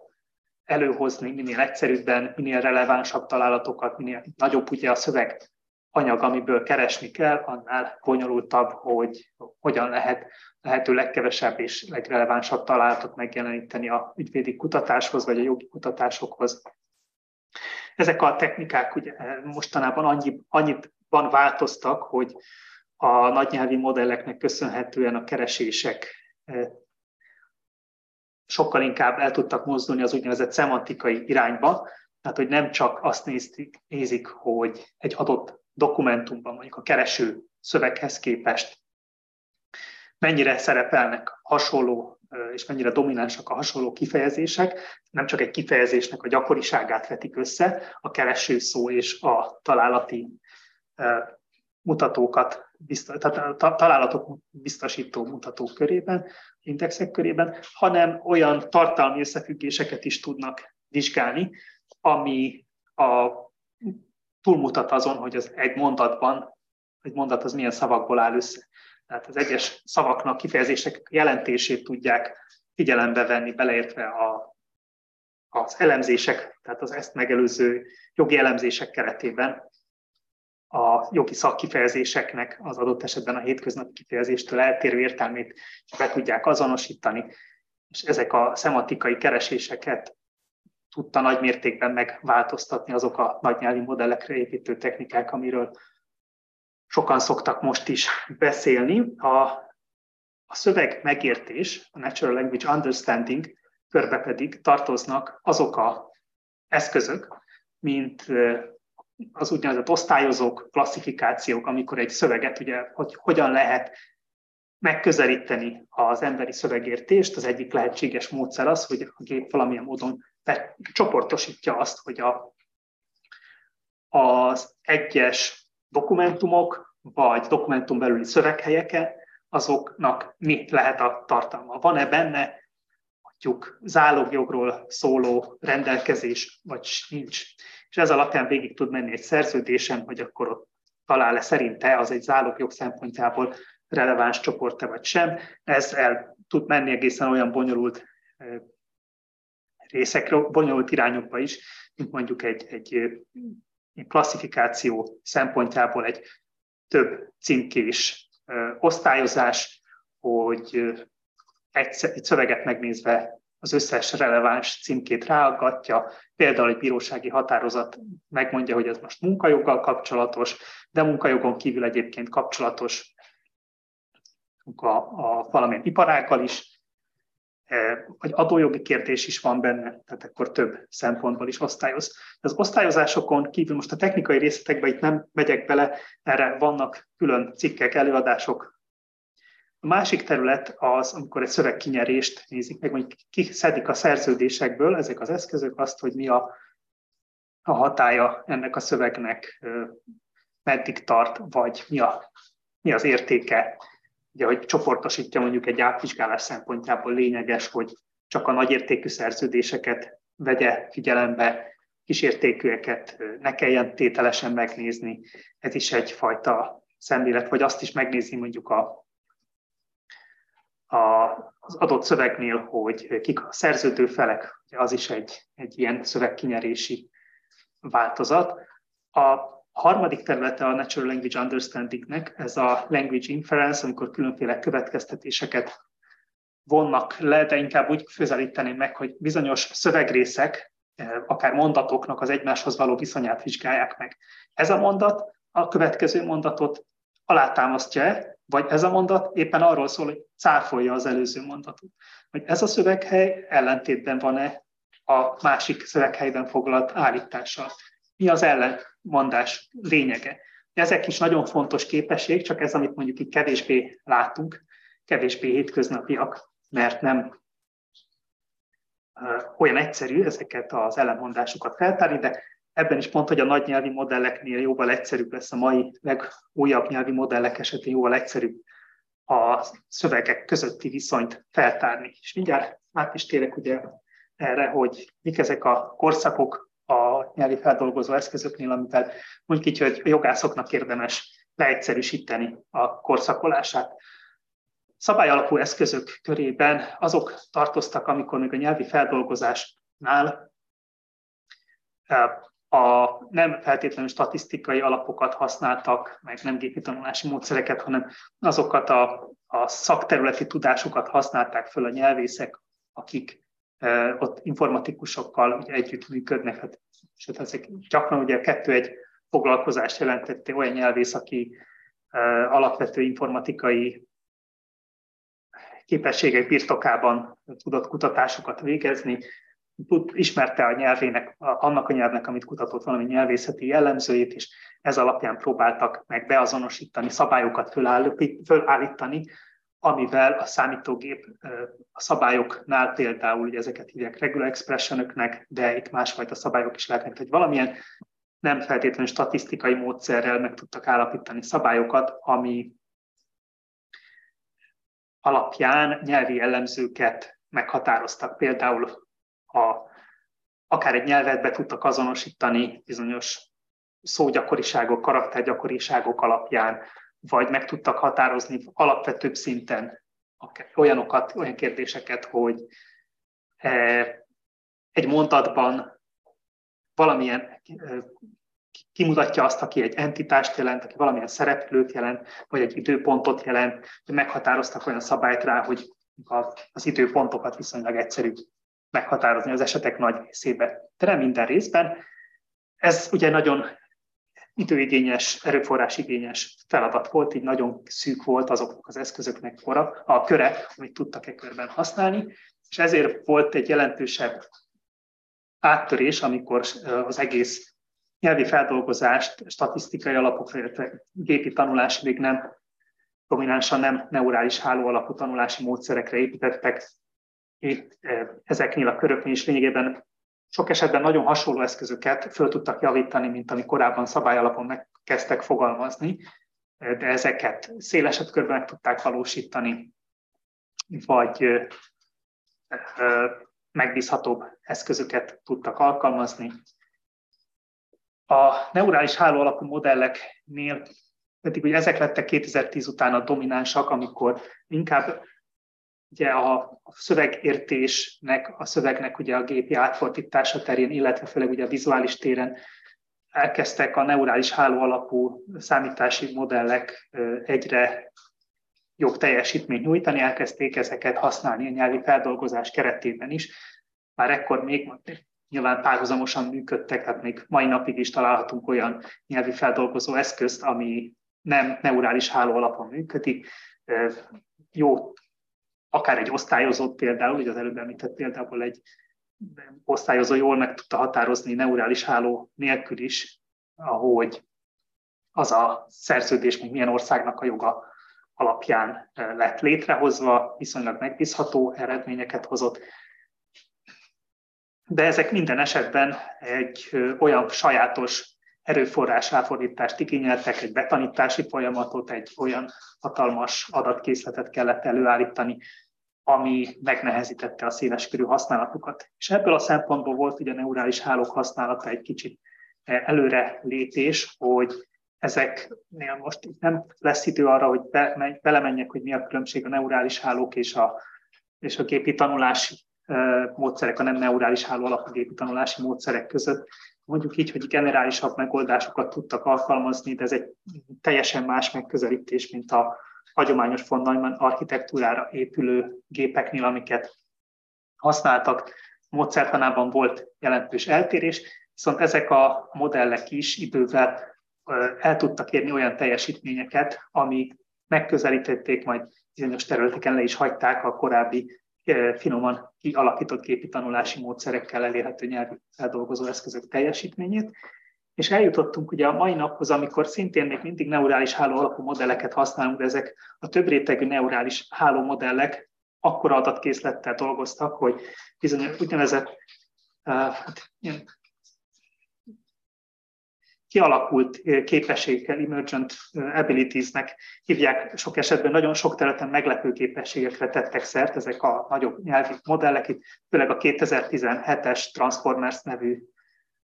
előhozni, minél egyszerűbben, minél relevánsabb találatokat, minél nagyobb ugye a szöveg anyag, amiből keresni kell, annál bonyolultabb, hogy hogyan lehet lehető legkevesebb és legrelevánsabb találatot megjeleníteni a ügyvédi kutatáshoz, vagy a jogi kutatásokhoz. Ezek a technikák ugye mostanában annyiban változtak, hogy a nagynyelvi modelleknek köszönhetően a keresések sokkal inkább el tudtak mozdulni az úgynevezett szemantikai irányba, tehát hogy nem csak azt nézik, hogy egy adott dokumentumban, mondjuk a kereső szöveghez képest mennyire szerepelnek hasonló, és mennyire dominánsak a hasonló kifejezések, nem csak egy kifejezésnek a gyakoriságát vetik össze, a kereső szó és a találati mutatókat, tehát a találatok biztosító mutatók körében, indexek körében, hanem olyan tartalmi összefüggéseket is tudnak vizsgálni, ami túlmutat azon, hogy az egy mondatban, egy mondat az milyen szavakból áll össze. Tehát az egyes szavaknak, kifejezések jelentését tudják figyelembe venni, beleértve az elemzések, tehát az ezt megelőző jogi elemzések keretében a jogi szakkifejezéseknek az adott esetben a hétköznapi kifejezéstől eltérő értelmét be tudják azonosítani, és ezek a szemantikai kereséseket tudta nagy mértékben megváltoztatni azok a nagynyelvi modellekre építő technikák, amiről sokan szoktak most is beszélni. A szöveg megértés, a Natural Language Understanding körbe pedig tartoznak azok az eszközök, mint az úgynevezett osztályozók, klasszifikációk, amikor egy szöveget, ugye, hogy hogyan lehet megközelíteni az emberi szövegértést. Az egyik lehetséges módszer az, hogy a gép valamilyen módon csoportosítja azt, hogy az egyes dokumentumok, vagy dokumentum belüli szöveghelyeken, azoknak mi lehet a tartalma. Van-e benne mondjuk zálogjogról szóló rendelkezés, vagy nincs. És ez alapján végig tud menni egy szerződésen, hogy akkor ott talál-e szerinte az egy zálogjog szempontjából releváns csoport-e vagy sem. Ez el tud menni egészen olyan bonyolult részekre, bonyolult irányokba is, mint mondjuk egy klasszifikáció szempontjából egy több címkés osztályozás, hogy egy szöveget megnézve az összes releváns címkét ráaggatja, például egy bírósági határozat megmondja, hogy ez most munkajoggal kapcsolatos, de munkajogon kívül egyébként kapcsolatos a valamilyen iparággal is, vagy adójogi kérdés is van benne, tehát akkor több szempontból is osztályoz. Az osztályozásokon kívül most a technikai részletekbe itt nem megyek bele, erre vannak külön cikkek, előadások. A másik terület az, amikor egy szövegkinyerést nézik meg, mondjuk kiszedik a szerződésekből ezek az eszközök azt, hogy mi a hatálya ennek a szövegnek, meddig tart, vagy mi az értéke. Ugye, hogy csoportosítja mondjuk egy átvizsgálás szempontjából lényeges, hogy csak a nagyértékű szerződéseket vegye figyelembe, kisértékűeket ne kelljen tételesen megnézni. Ez is egyfajta szemlélet, vagy azt is megnézni mondjuk az adott szövegnél, hogy kik a szerződő felek, az is egy ilyen szövegkinyerési változat. A harmadik területe a Natural Language Understandingnek, ez a language inference, amikor különféle következtetéseket vonnak le, de inkább úgy közelíteném meg, hogy bizonyos szövegrészek, akár mondatoknak az egymáshoz való viszonyát vizsgálják meg. Ez a mondat a következő mondatot alátámasztja-e, vagy ez a mondat éppen arról szól, hogy cáfolja az előző mondatot. Vagy ez a szöveghely ellentétben van-e a másik szöveghelyben foglalt állítással. Mi az ellenmondás lényege? Ezek is nagyon fontos képesség, csak ez, amit mondjuk itt kevésbé látunk, kevésbé hétköznapiak, mert nem olyan egyszerű ezeket az ellenmondásokat feltárni, de ebben is pont, hogy a nagy nyelvi modelleknél jóval egyszerűbb lesz, a mai legújabb nyelvi modellek esetén jóval egyszerűbb a szövegek közötti viszonyt feltárni. És mindjárt át is térek ugye erre, hogy mik ezek a korszakok, a nyelvi feldolgozó eszközöknél, amivel mondjuk így, hogy a jogászoknak érdemes leegyszerűsíteni a korszakolását. Szabályalapú eszközök körében azok tartoztak, amikor még a nyelvi feldolgozásnál a nem feltétlenül statisztikai alapokat használtak, meg nem gépi tanulási módszereket, hanem azokat a szakterületi tudásokat használták föl a nyelvészek, akik ott informatikusokkal ugye együttműködnek, hát, sőt, ezek gyakran ugye a kettő-egy foglalkozást jelentette olyan nyelvész, aki alapvető informatikai képességek birtokában tudott kutatásokat végezni, ismerte a nyelvének, annak a nyelvnek, amit kutatott, valami nyelvészeti jellemzőjét, és ez alapján próbáltak meg beazonosítani, szabályokat fölállítani, amivel a számítógép a szabályoknál például, ugye ezeket hívják regular expressionöknek, de itt másfajta szabályok is lehetnek, hogy valamilyen nem feltétlenül statisztikai módszerrel meg tudtak állapítani szabályokat, ami alapján nyelvi jellemzőket meghatároztak. Például akár egy nyelvet be tudtak azonosítani bizonyos szógyakoriságok, karaktergyakoriságok alapján, vagy meg tudtak határozni alapvetőbb szinten olyanokat, olyan kérdéseket, hogy egy mondatban valamilyen kimutatja azt, aki egy entitást jelent, aki valamilyen szereplőt jelent, vagy egy időpontot jelent, hogy meghatároztak olyan szabályt rá, hogy az időpontokat viszonylag egyszerű meghatározni az esetek nagy részében. De nem minden részben. Ez ugye nagyon időigényes, erőforrásigényes feladat volt, így nagyon szűk volt azoknak az eszközöknek a köre, amit tudtak e körben használni, és ezért volt egy jelentősebb áttörés, amikor az egész nyelvi feldolgozást, statisztikai alapokra, illetve gépi tanulás még nem dominánsan nem neurális háló alapú tanulási módszerekre építettek. Ezeknél a köröknél is lényegében sok esetben nagyon hasonló eszközöket föl tudtak javítani, mint ami korábban szabályalapon megkezdtek fogalmazni, de ezeket szélesebb körben meg tudták valósítani, vagy megbízhatóbb eszközöket tudtak alkalmazni. A neurális háló alapú modelleknél pedig, hogy ezek lettek 2010 után a dominánsak, amikor inkább ugye a szövegértésnek, a szövegnek ugye a gépi átfordítása terén, illetve főleg ugye a vizuális téren elkezdtek a neurális háló alapú számítási modellek egyre jobb teljesítményt nyújtani, elkezdték ezeket használni a nyelvi feldolgozás keretében is. Már ekkor még nyilván párhuzamosan működtek, tehát még mai napig is találhatunk olyan nyelvi feldolgozó eszközt, ami nem neurális háló alapon működik. Jó, akár egy osztályozót például, ugye az előbb említett például egy osztályozó jól meg tudta határozni neurális háló nélkül is, ahogy az a szerződés, mint milyen országnak a joga alapján lett létrehozva, viszonylag megbízható eredményeket hozott. De ezek minden esetben egy olyan sajátos erőforrás ráfordítást igényeltek, egy betanítási folyamatot, egy olyan hatalmas adatkészletet kellett előállítani, ami megnehezítette a széleskörű használatukat. És ebből a szempontból volt ugye a neurális hálók használata egy kicsit előre lépés, hogy ezeknél most nem lesz idő arra, hogy belemenjek, hogy mi a különbség a neurális hálók és a gépi tanulási módszerek, a nem neurális háló alapú gépi tanulási módszerek között. Mondjuk így, hogy generálisabb megoldásokat tudtak alkalmazni, de ez egy teljesen más megközelítés, mint a hagyományos von Neumann architektúrára épülő gépeknél, amiket használtak. Módszertanában volt jelentős eltérés, viszont ezek a modellek is idővel el tudtak érni olyan teljesítményeket, amik megközelítették, majd bizonyos területeken le is hagyták a korábbi finoman kialakított gépi tanulási módszerekkel elérhető nyelvi feldolgozó eszközök teljesítményét. És eljutottunk ugye a mai naphoz, amikor szintén még mindig neurális háló alapú modelleket használunk, de ezek a több rétegű neurális háló modellek akkora adatkészlettel dolgoztak, hogy bizonyos úgynevezett kialakult képességekkel, emergent abilitiesnek hívják, sok esetben nagyon sok területen meglepő képességekre tettek szert ezek a nagyobb nyelvi modellek, itt főleg a 2017-es Transformers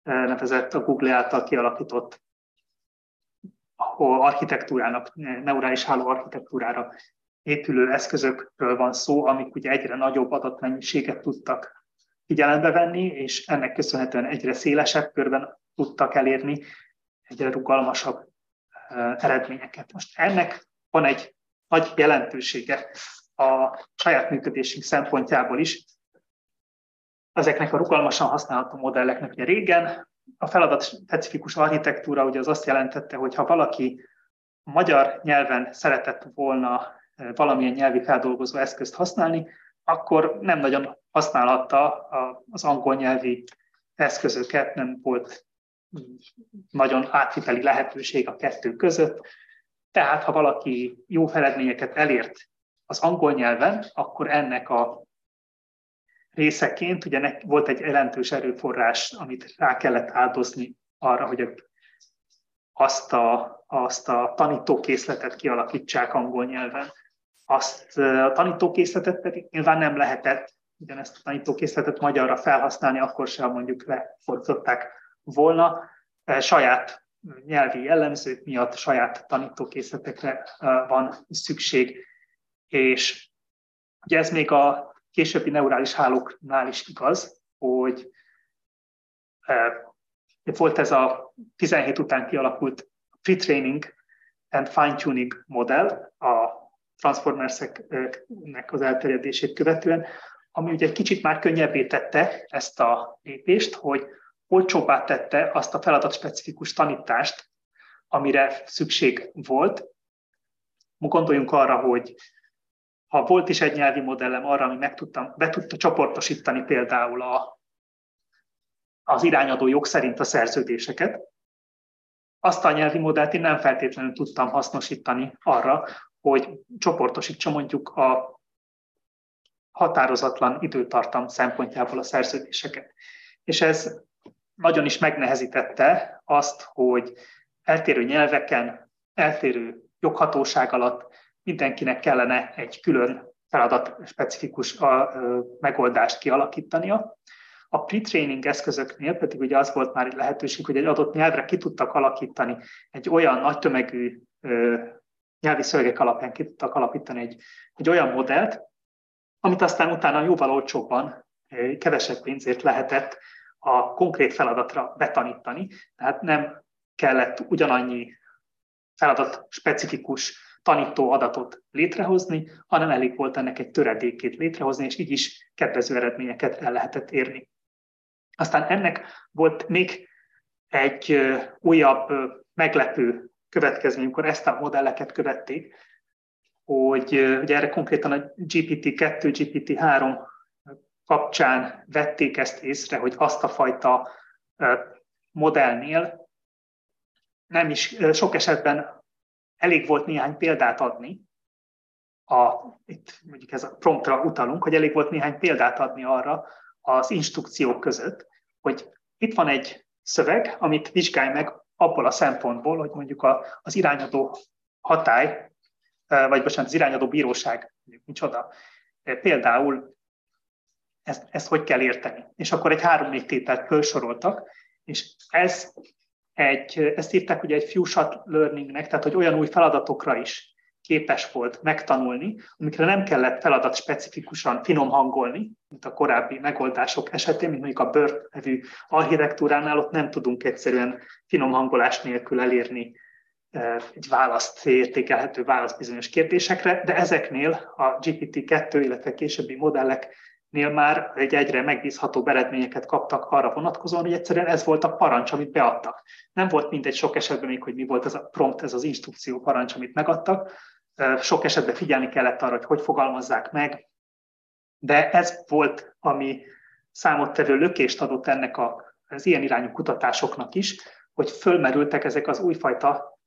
nevezett a Google által kialakított architektúrának, neurális háló architektúrára épülő eszközökről van szó, amik ugye egyre nagyobb adatmennyiséget tudtak figyelembe venni, és ennek köszönhetően egyre szélesebb körben tudtak elérni egyre rugalmasabb eredményeket. Most ennek van egy nagy jelentősége a saját működésünk szempontjából is. Ezeknek a rugalmasan használható modelleknek ugye régen a feladatspecifikus architektúra ugye az azt jelentette, hogy ha valaki magyar nyelven szeretett volna valamilyen nyelvi feldolgozó eszközt használni, akkor nem nagyon használhatta az angol nyelvi eszközöket, nem volt nagyon átviteli lehetőség a kettő között. Tehát, ha valaki jó eredményeket elért az angol nyelven, akkor ennek a részeként ugye volt egy jelentős erőforrás, amit rá kellett áldozni arra, hogy azt a tanítókészletet kialakítsák angol nyelven. Azt a tanítókészletet pedig nyilván nem lehetett, ugyanezt a tanítókészletet magyarra felhasználni, akkor sem mondjuk lefordították volna. Saját nyelvi jellemzők miatt saját tanítókészletekre van szükség, és ugye ez még a későbbi neurális hálóknál is igaz, hogy volt ez a 17 után kialakult pre-training and fine-tuning modell a Transformers-eknek az elterjedését követően, ami ugye egy kicsit már könnyebbé tette ezt a lépést, hogy olcsóbbá tette azt a feladatspecifikus tanítást, amire szükség volt. Gondoljunk arra, hogy ha volt is egy nyelvi modellem arra, ami be tudta csoportosítani például az irányadó jog szerint a szerződéseket, azt a nyelvi modellt én nem feltétlenül tudtam hasznosítani arra, hogy csoportosítsa mondjuk a határozatlan időtartam szempontjából a szerződéseket. És ez nagyon is megnehezítette azt, hogy eltérő nyelveken, eltérő joghatóság alatt mindenkinek kellene egy külön feladatspecifikus megoldást kialakítania, A pre-training eszközöknél pedig ugye az volt már egy lehetőség, hogy egy adott nyelvre ki tudtak alakítani egy olyan nagy tömegű nyelvi szövegek alapján ki tudtak alapítani egy olyan modellt, amit aztán utána jóval olcsóbban, kevesebb pénzért lehetett a konkrét feladatra betanítani. Tehát nem kellett ugyanannyi feladatspecifikus tanítóadatot létrehozni, hanem elég volt ennek egy töredékét létrehozni, és így is kedvező eredményeket el lehetett érni. Aztán ennek volt még egy újabb meglepő következmény, amikor ezt a modelleket követték, hogy ugye erre konkrétan a GPT-2, GPT-3 kapcsán vették ezt észre, hogy azt a fajta modellnél nem is sok esetben elég volt néhány példát adni, itt mondjuk ez a promptra utalunk, hogy elég volt néhány példát adni arra az instrukciók között, hogy itt van egy szöveg, amit vizsgálj meg abból a szempontból, hogy mondjuk az irányadó hatály, vagy bocsánat, az irányadó bíróság, micsoda, például ezt hogy kell érteni. És akkor egy 3-4 tételt felsoroltak, és ezt írták ugye egy few-shot learningnek, tehát hogy olyan új feladatokra is képes volt megtanulni, amikre nem kellett feladat specifikusan finom hangolni, mint a korábbi megoldások esetén, mint mondjuk a BERT nevű architektúránál, ott nem tudunk egyszerűen finom hangolás nélkül elérni egy választ, értékelhető választ bizonyos kérdésekre, de ezeknél a GPT-2, illetve későbbi modelleknél már egyre megbízhatóbb eredményeket kaptak arra vonatkozóan, hogy egyszerűen ez volt a parancs, amit beadtak. Nem volt mindegy sok esetben még, hogy mi volt ez a prompt, ez az instrukció parancs, amit megadtak. Sok esetben figyelni kellett arra, hogy fogalmazzák meg, de ez volt, ami számottevő lökést adott ennek az ilyen irányú kutatásoknak is, hogy fölmerültek ezek az újfajta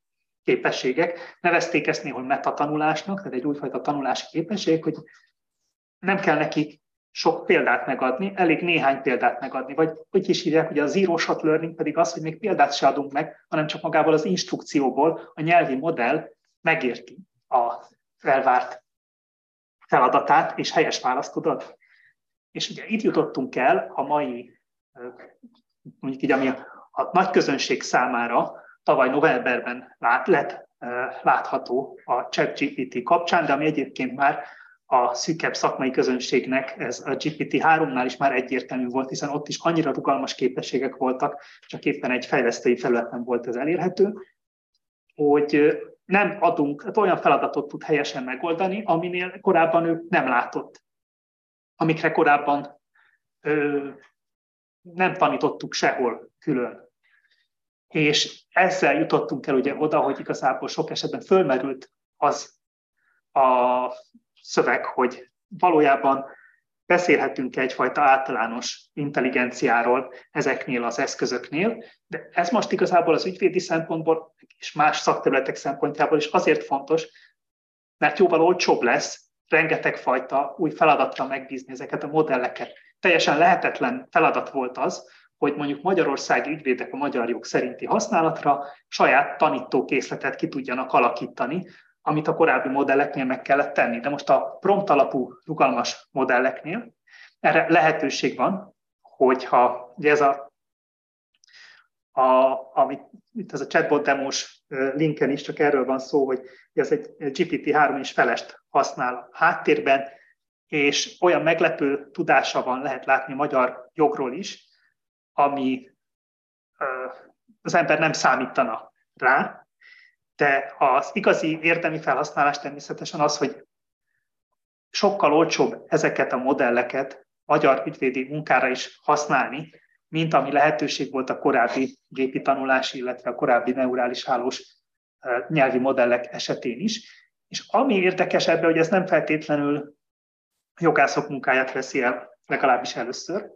képességek. Nevezték ezt néhol metatanulásnak, tehát egy újfajta tanulási képesség, hogy nem kell nekik sok példát megadni, elég néhány példát megadni, vagy úgy is hívják, hogy a zero shot learning pedig az, hogy még példát se adunk meg, hanem csak magából az instrukcióból a nyelvi modell megérti a felvárt feladatát, és helyes választ tud adni. És ugye itt jutottunk el a mai, mondjuk így, ami a nagy közönség számára tavaly novemberben látható a ChatGPT kapcsán, de ami egyébként már a szűkebb szakmai közönségnek, ez a GPT-3-nál is már egyértelmű volt, hiszen ott is annyira rugalmas képességek voltak, csak éppen egy fejlesztői felületen volt ez elérhető, hogy nem adunk, hát olyan feladatot tud helyesen megoldani, aminél korábban ő nem látott, amikre korábban nem tanítottuk sehol külön. És ezzel jutottunk el ugye oda, hogy igazából sok esetben fölmerült az a szöveg, hogy valójában beszélhetünk egyfajta általános intelligenciáról ezeknél az eszközöknél, de ez most igazából az ügyvédi szempontból és más szakterületek szempontjából is azért fontos, mert jóval olcsóbb lesz rengeteg fajta új feladatra megbízni ezeket a modelleket. Teljesen lehetetlen feladat volt az, hogy mondjuk magyarországi ügyvédek a magyar jog szerinti használatra saját tanítókészletet ki tudjanak alakítani, amit a korábbi modelleknél meg kellett tenni. De most a prompt alapú rugalmas modelleknél erre lehetőség van, hogyha ugye ez itt ez a chatbot demós linken is csak erről van szó, hogy ez egy GPT-3 is felest használ a háttérben, és olyan meglepő tudása van, lehet látni magyar jogról is, ami az ember nem számítana rá, de az igazi érdemi felhasználás természetesen az, hogy sokkal olcsóbb ezeket a modelleket magyar ügyvédi munkára is használni, mint ami lehetőség volt a korábbi gépi tanulás, illetve a korábbi neurális hálós nyelvi modellek esetén is. És ami érdekes ebben, hogy ez nem feltétlenül jogászok munkáját veszi el, legalábbis először,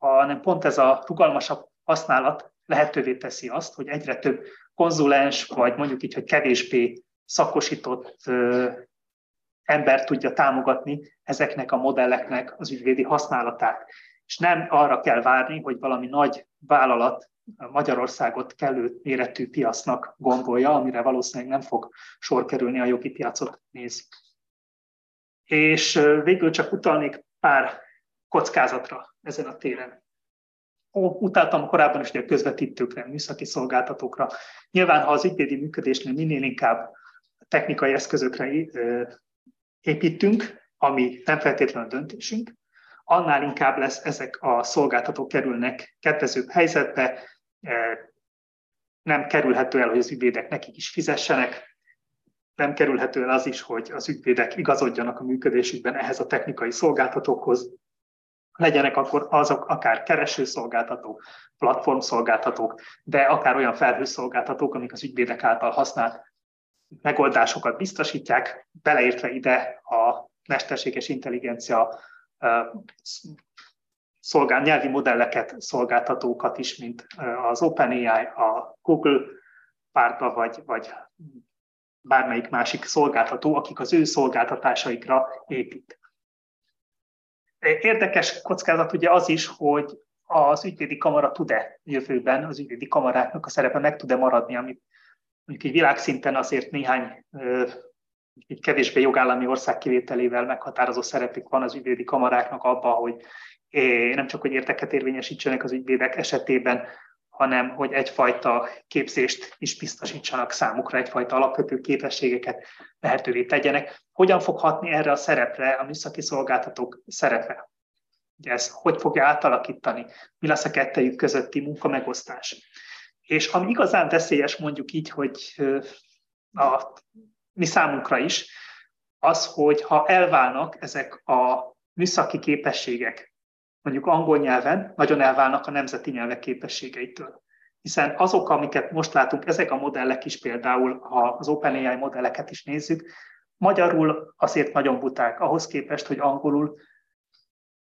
hanem pont ez a rugalmasabb használat lehetővé teszi azt, hogy egyre több konzulens, vagy mondjuk így, hogy kevésbé szakosított ember tudja támogatni ezeknek a modelleknek az ügyvédi használatát. És nem arra kell várni, hogy valami nagy vállalat Magyarországot kellő méretű piacnak gondolja, amire valószínűleg nem fog sor kerülni, a jogi piacot nézzük. És végül csak utalnék pár kockázatra ezen a téren. utáltam korábban is, hogy a közvetítőkre, a műszaki szolgáltatókra. Nyilván, ha az ügyvédi működésnél minél inkább technikai eszközökre építünk, ami nem feltétlenül a döntésünk, annál inkább lesz ezek a szolgáltatók kerülnek kedvezőbb helyzetbe, nem kerülhető el, hogy az ügyvédek nekik is fizessenek, nem kerülhető el az is, hogy az ügyvédek igazodjanak a működésükben ehhez a technikai szolgáltatókhoz, legyenek akkor azok akár keresőszolgáltatók, platformszolgáltatók, de akár olyan felhőszolgáltatók, amik az ügyvédek által használt megoldásokat biztosítják, beleértve ide a mesterséges intelligencia nyelvi modelleket, szolgáltatókat is, mint az OpenAI, a Google párta, vagy bármelyik másik szolgáltató, akik az ő szolgáltatásaikra épít. Érdekes kockázat ugye az is, hogy az ügyvédi kamara tud-e jövőben, az ügyvédi kamaráknak a szerepe meg tud-e maradni, amit mondjuk így világszinten azért néhány így kevésbé jogállami ország kivételével meghatározó szerepük van az ügyvédi kamaráknak abban, hogy nem csak hogy érdeket érvényesítsenek az ügyvédek esetében, hanem hogy egyfajta képzést is biztosítsanak számukra, egyfajta alapvető képességeket lehetővé tegyenek. Hogyan fog hatni erre a szerepre a műszaki szolgáltatók szerepe? Ugye ez hogy fogja átalakítani? Mi lesz a kettejük közötti munkamegosztás? És ami igazán veszélyes, mondjuk így, hogy mi számunkra is, az, hogy ha elválnak ezek a műszaki képességek, mondjuk angol nyelven, nagyon elválnak a nemzeti nyelvek képességeitől. Hiszen azok, amiket most látunk, ezek a modellek is, például ha az OpenAI modelleket is nézzük, magyarul azért nagyon buták, ahhoz képest, hogy angolul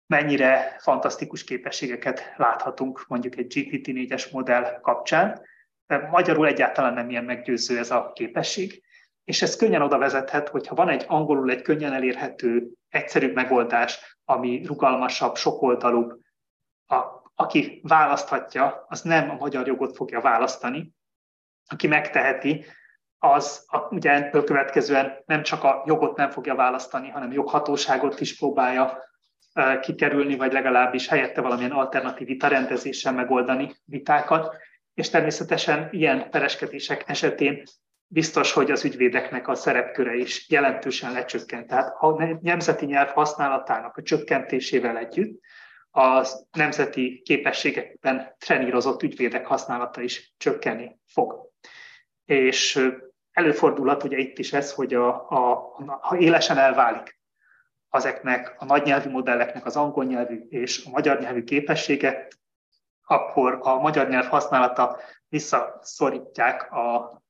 mennyire fantasztikus képességeket láthatunk mondjuk egy GPT-4-es modell kapcsán. Magyarul egyáltalán nem ilyen meggyőző ez a képesség, és ez könnyen oda vezethet, hogyha van egy angolul egy könnyen elérhető, egyszerűbb megoldás, ami rugalmasabb, sokoldalúbb, aki választhatja, az nem a magyar jogot fogja választani, aki megteheti, az ugye ebből következően nem csak a jogot nem fogja választani, hanem joghatóságot is próbálja kikerülni, vagy legalábbis helyette valamilyen alternatív vitarendezéssel megoldani vitákat, és természetesen ilyen pereskedések esetén biztos, hogy az ügyvédeknek a szerepköre is jelentősen lecsökkent. Tehát a nemzeti nyelv használatának a csökkentésével együtt a nemzeti képességekben trenírozott ügyvédek használata is csökkenni fog. És előfordulhat ugye itt is ez, hogy ha élesen elválik ezeknek a nagy nyelvű modelleknek az angol nyelvű és a magyar nyelvű képessége, akkor a magyar nyelv használata visszaszorítják a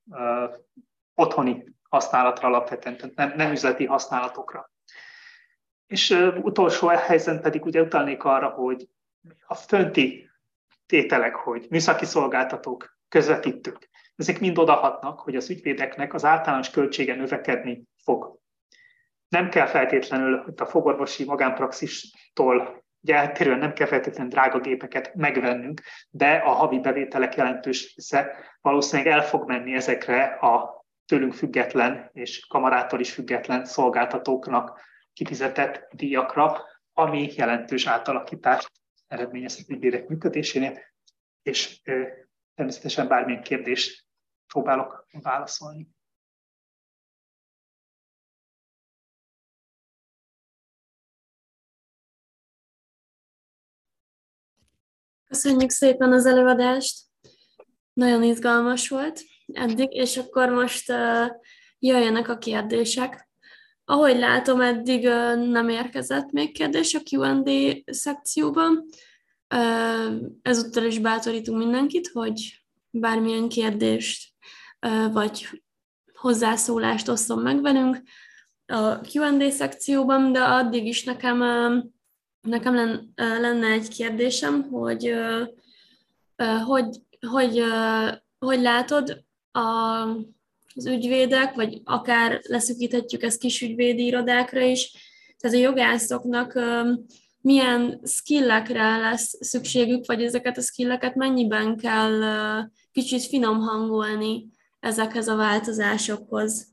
otthoni használatra alapvetően, tehát nem üzleti használatokra. És utolsó helyzen pedig ugye utalnék arra, hogy a fönti tételek, hogy műszaki szolgáltatók, közvetítők, ezek mind odahatnak, hogy az ügyvédeknek az általános költsége növekedni fog. Nem kell feltétlenül, hogy a fogorvosi magánpraxistól eltérően nem kell feltétlenül drága gépeket megvennünk, de a havi bevételek jelentős része valószínűleg el fog menni ezekre a tőlünk független és kamarától is független szolgáltatóknak kifizetett díjakra, ami jelentős átalakítást eredményezhet ügyvédek működésénél, és természetesen bármilyen kérdést próbálok válaszolni. Köszönjük szépen az előadást, nagyon izgalmas volt eddig, és akkor most jöjjenek a kérdések. Ahogy látom, eddig nem érkezett még kérdés a Q&A szekcióban. Ezúttal is bátorítunk mindenkit, hogy bármilyen kérdést vagy hozzászólást osszon meg velünk a Q&A szekcióban, de addig is nekem lenne egy kérdésem, hogy látod az ügyvédek, vagy akár leszűkíthetjük ezt kis ügyvédi irodákra is, tehát a jogászoknak milyen skillekre lesz szükségük, vagy ezeket a skilleket mennyiben kell kicsit finom hangolni ezekhez a változásokhoz.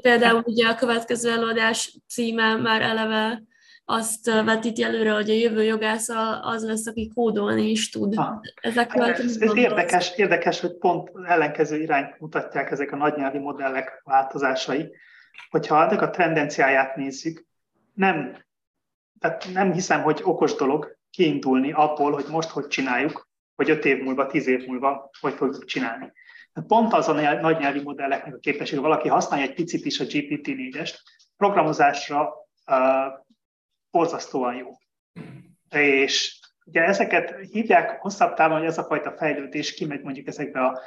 Például ugye a következő előadás címe már eleve azt vetíti előre, hogy a jövő jogász az lesz, aki kódolni is tud. Ez érdekes, hogy pont ellenkező irányt mutatják ezek a nagynyelvi modellek változásai. Hogyha ennek a tendenciáját nézzük, nem hiszem, hogy okos dolog kiindulni abból, hogy most hogy csináljuk, hogy 5 év múlva, 10 év múlva hogy fogjuk csinálni. Pont az a nagy nyelvi modelleknek a képessége, valaki használja egy picit is a GPT-4-est, programozásra borzasztóan jó. És ugye ezeket hívják hosszabb távon, hogy ez a fajta fejlődés kimegy mondjuk ezekbe a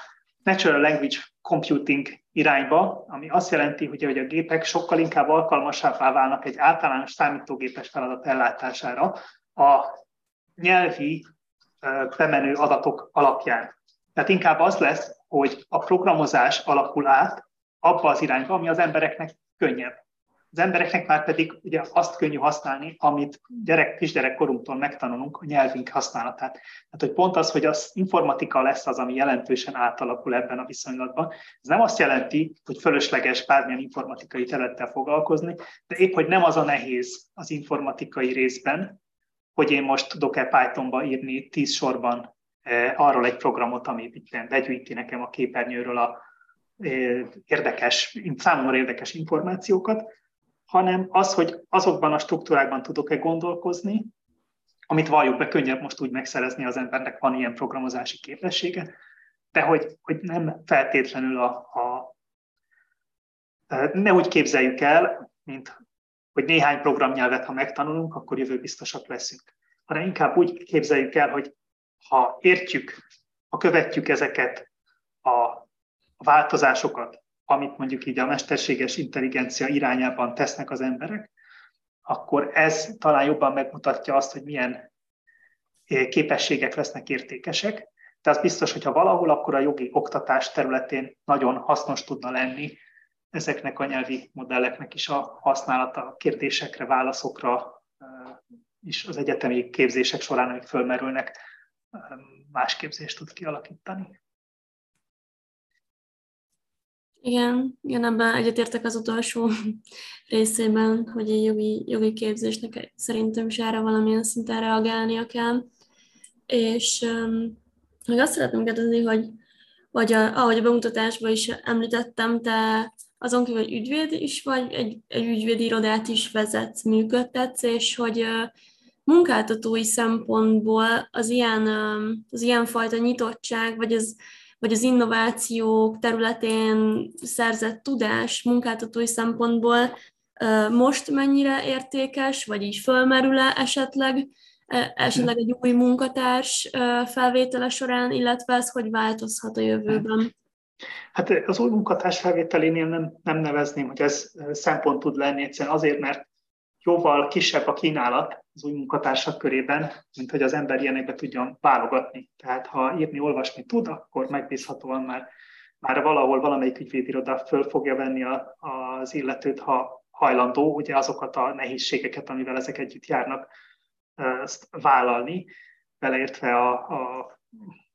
natural language computing irányba, ami azt jelenti, hogy a gépek sokkal inkább alkalmasabbá válnak egy általános számítógépes feladat ellátására a nyelvi bemenő adatok alapján. Tehát inkább az lesz, hogy a programozás alakul át abba az irányba, ami az embereknek könnyebb. Az embereknek már pedig ugye azt könnyű használni, amit kisgyerekkorunktól megtanulunk, a nyelvünk használatát. Tehát, hogy pont az, hogy az informatika lesz az, ami jelentősen átalakul ebben a viszonylatban. Ez nem azt jelenti, hogy fölösleges bármilyen informatikai területtel foglalkozni, de épp, hogy nem az a nehéz az informatikai részben, hogy én most tudok-e Pythonba írni 10 sorban arról egy programot, ami begyűjti nekem a képernyőről a számomra érdekes információkat, hanem az, hogy azokban a struktúrákban tudok-e gondolkozni, amit valljuk be, könnyebb most úgy megszerezni, az embernek van ilyen programozási képessége, de hogy nem feltétlenül ne úgy képzeljük el, mint hogy néhány programnyelvet, ha megtanulunk, akkor jövő biztosak leszünk. Hanem inkább úgy képzeljük el, hogy ha értjük, ha követjük ezeket a változásokat, amit mondjuk így a mesterséges intelligencia irányában tesznek az emberek, akkor ez talán jobban megmutatja azt, hogy milyen képességek lesznek értékesek. De az biztos, hogyha valahol, akkor a jogi oktatás területén nagyon hasznos tudna lenni ezeknek a nyelvi modelleknek is a használata, a kérdésekre, válaszokra és az egyetemi képzések során, amik fölmerülnek, más képzést tud kialakítani. Igen, ebben egyetértek az utolsó részében, hogy a jogi képzésnek szerintem is erre valamilyen szinten reagálnia kell. És meg azt szeretném kérdezni, hogy ahogy a bemutatásban is említettem, te azon kívül, hogy ügyvéd is vagy, egy ügyvédirodát is vezetsz, működtetsz, és hogy munkáltatói szempontból az ilyen fajta nyitottság, vagy az innovációk területén szerzett tudás munkáltatói szempontból most mennyire értékes, vagy így fölmerül-e esetleg egy új munkatárs felvétele során, illetve ez hogy változhat a jövőben? Hát az új munkatárs felvételénél nem nevezném, hogy ez szempont tud lenni, egyszerűen azért, mert jóval kisebb a kínálat az új munkatársak körében, mint hogy az ember ilyenekbe tudjon válogatni. Tehát ha írni, olvasni tud, akkor megbízhatóan már valahol valamelyik ügyvédiroda föl fogja venni az illetőt, ha hajlandó, ugye azokat a nehézségeket, amivel ezek együtt járnak, ezt vállalni, beleértve a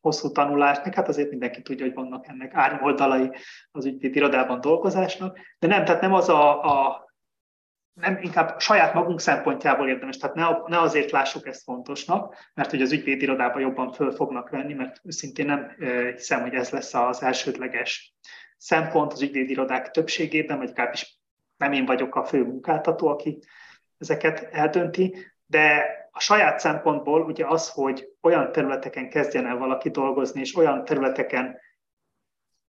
hosszú tanulást, hát azért mindenki tudja, hogy vannak ennek árnyoldalai az ügyvédirodában dolgozásnak, de inkább saját magunk szempontjából érdemes, tehát ne azért lássuk ezt fontosnak, mert hogy az ügyvédirodában jobban föl fognak venni, mert őszintén nem hiszem, hogy ez lesz az elsődleges szempont az ügyvédirodák többségében, vagy inkább is nem én vagyok a fő munkáltató, aki ezeket eldönti, de a saját szempontból ugye az, hogy olyan területeken kezdjen el valaki dolgozni, és olyan területeken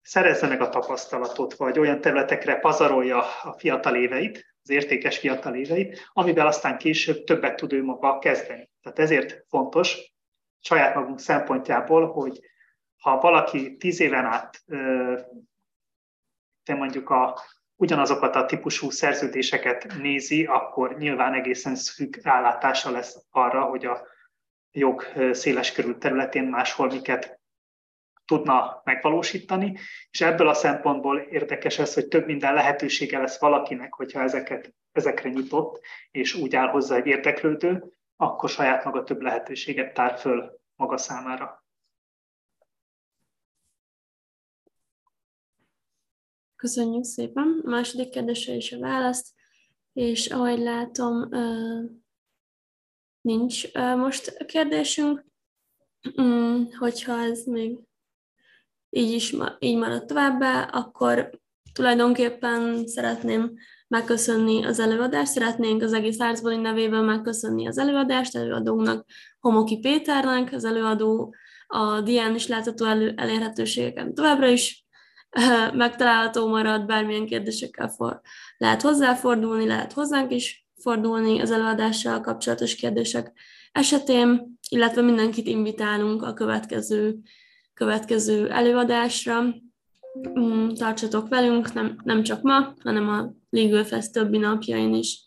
szerezze meg a tapasztalatot, vagy olyan területekre pazarolja a fiatal éveit, az értékes fiatal éveit, amivel aztán később többet tud ő maga kezdeni. Tehát ezért fontos saját magunk szempontjából, hogy ha valaki 10 éven át mondjuk ugyanazokat a típusú szerződéseket nézi, akkor nyilván egészen szűk rálátása lesz arra, hogy a jog széles körű területén máshol miket tudna megvalósítani, és ebből a szempontból érdekes ez, hogy több minden lehetősége lesz valakinek, hogyha ezekre nyitott, és úgy áll hozzá egy érdeklődő, akkor saját maga több lehetőséget tár föl maga számára. Köszönjük szépen. A második kérdésre is a választ, és ahogy látom, nincs most kérdésünk. Hogyha ez még így marad továbbá, akkor tulajdonképpen szeretném megköszönni az előadást, szeretnénk az egész Arts Bonin nevében megköszönni az előadást, előadónak, Homoki Péternek, az előadó a dián is látható elérhetőségeken továbbra is megtalálható marad, bármilyen kérdésekkel lehet hozzáfordulni, lehet hozzánk is fordulni az előadással kapcsolatos kérdések esetén, illetve mindenkit invitálunk a következő előadásra. Tartsatok velünk, nem csak ma, hanem a Legal Fest többi napjain is,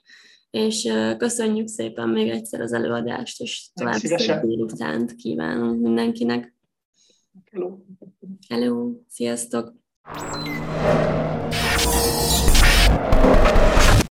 és köszönjük szépen még egyszer az előadást, és tovább szép délutánt kívánunk mindenkinek. Hello, sziasztok!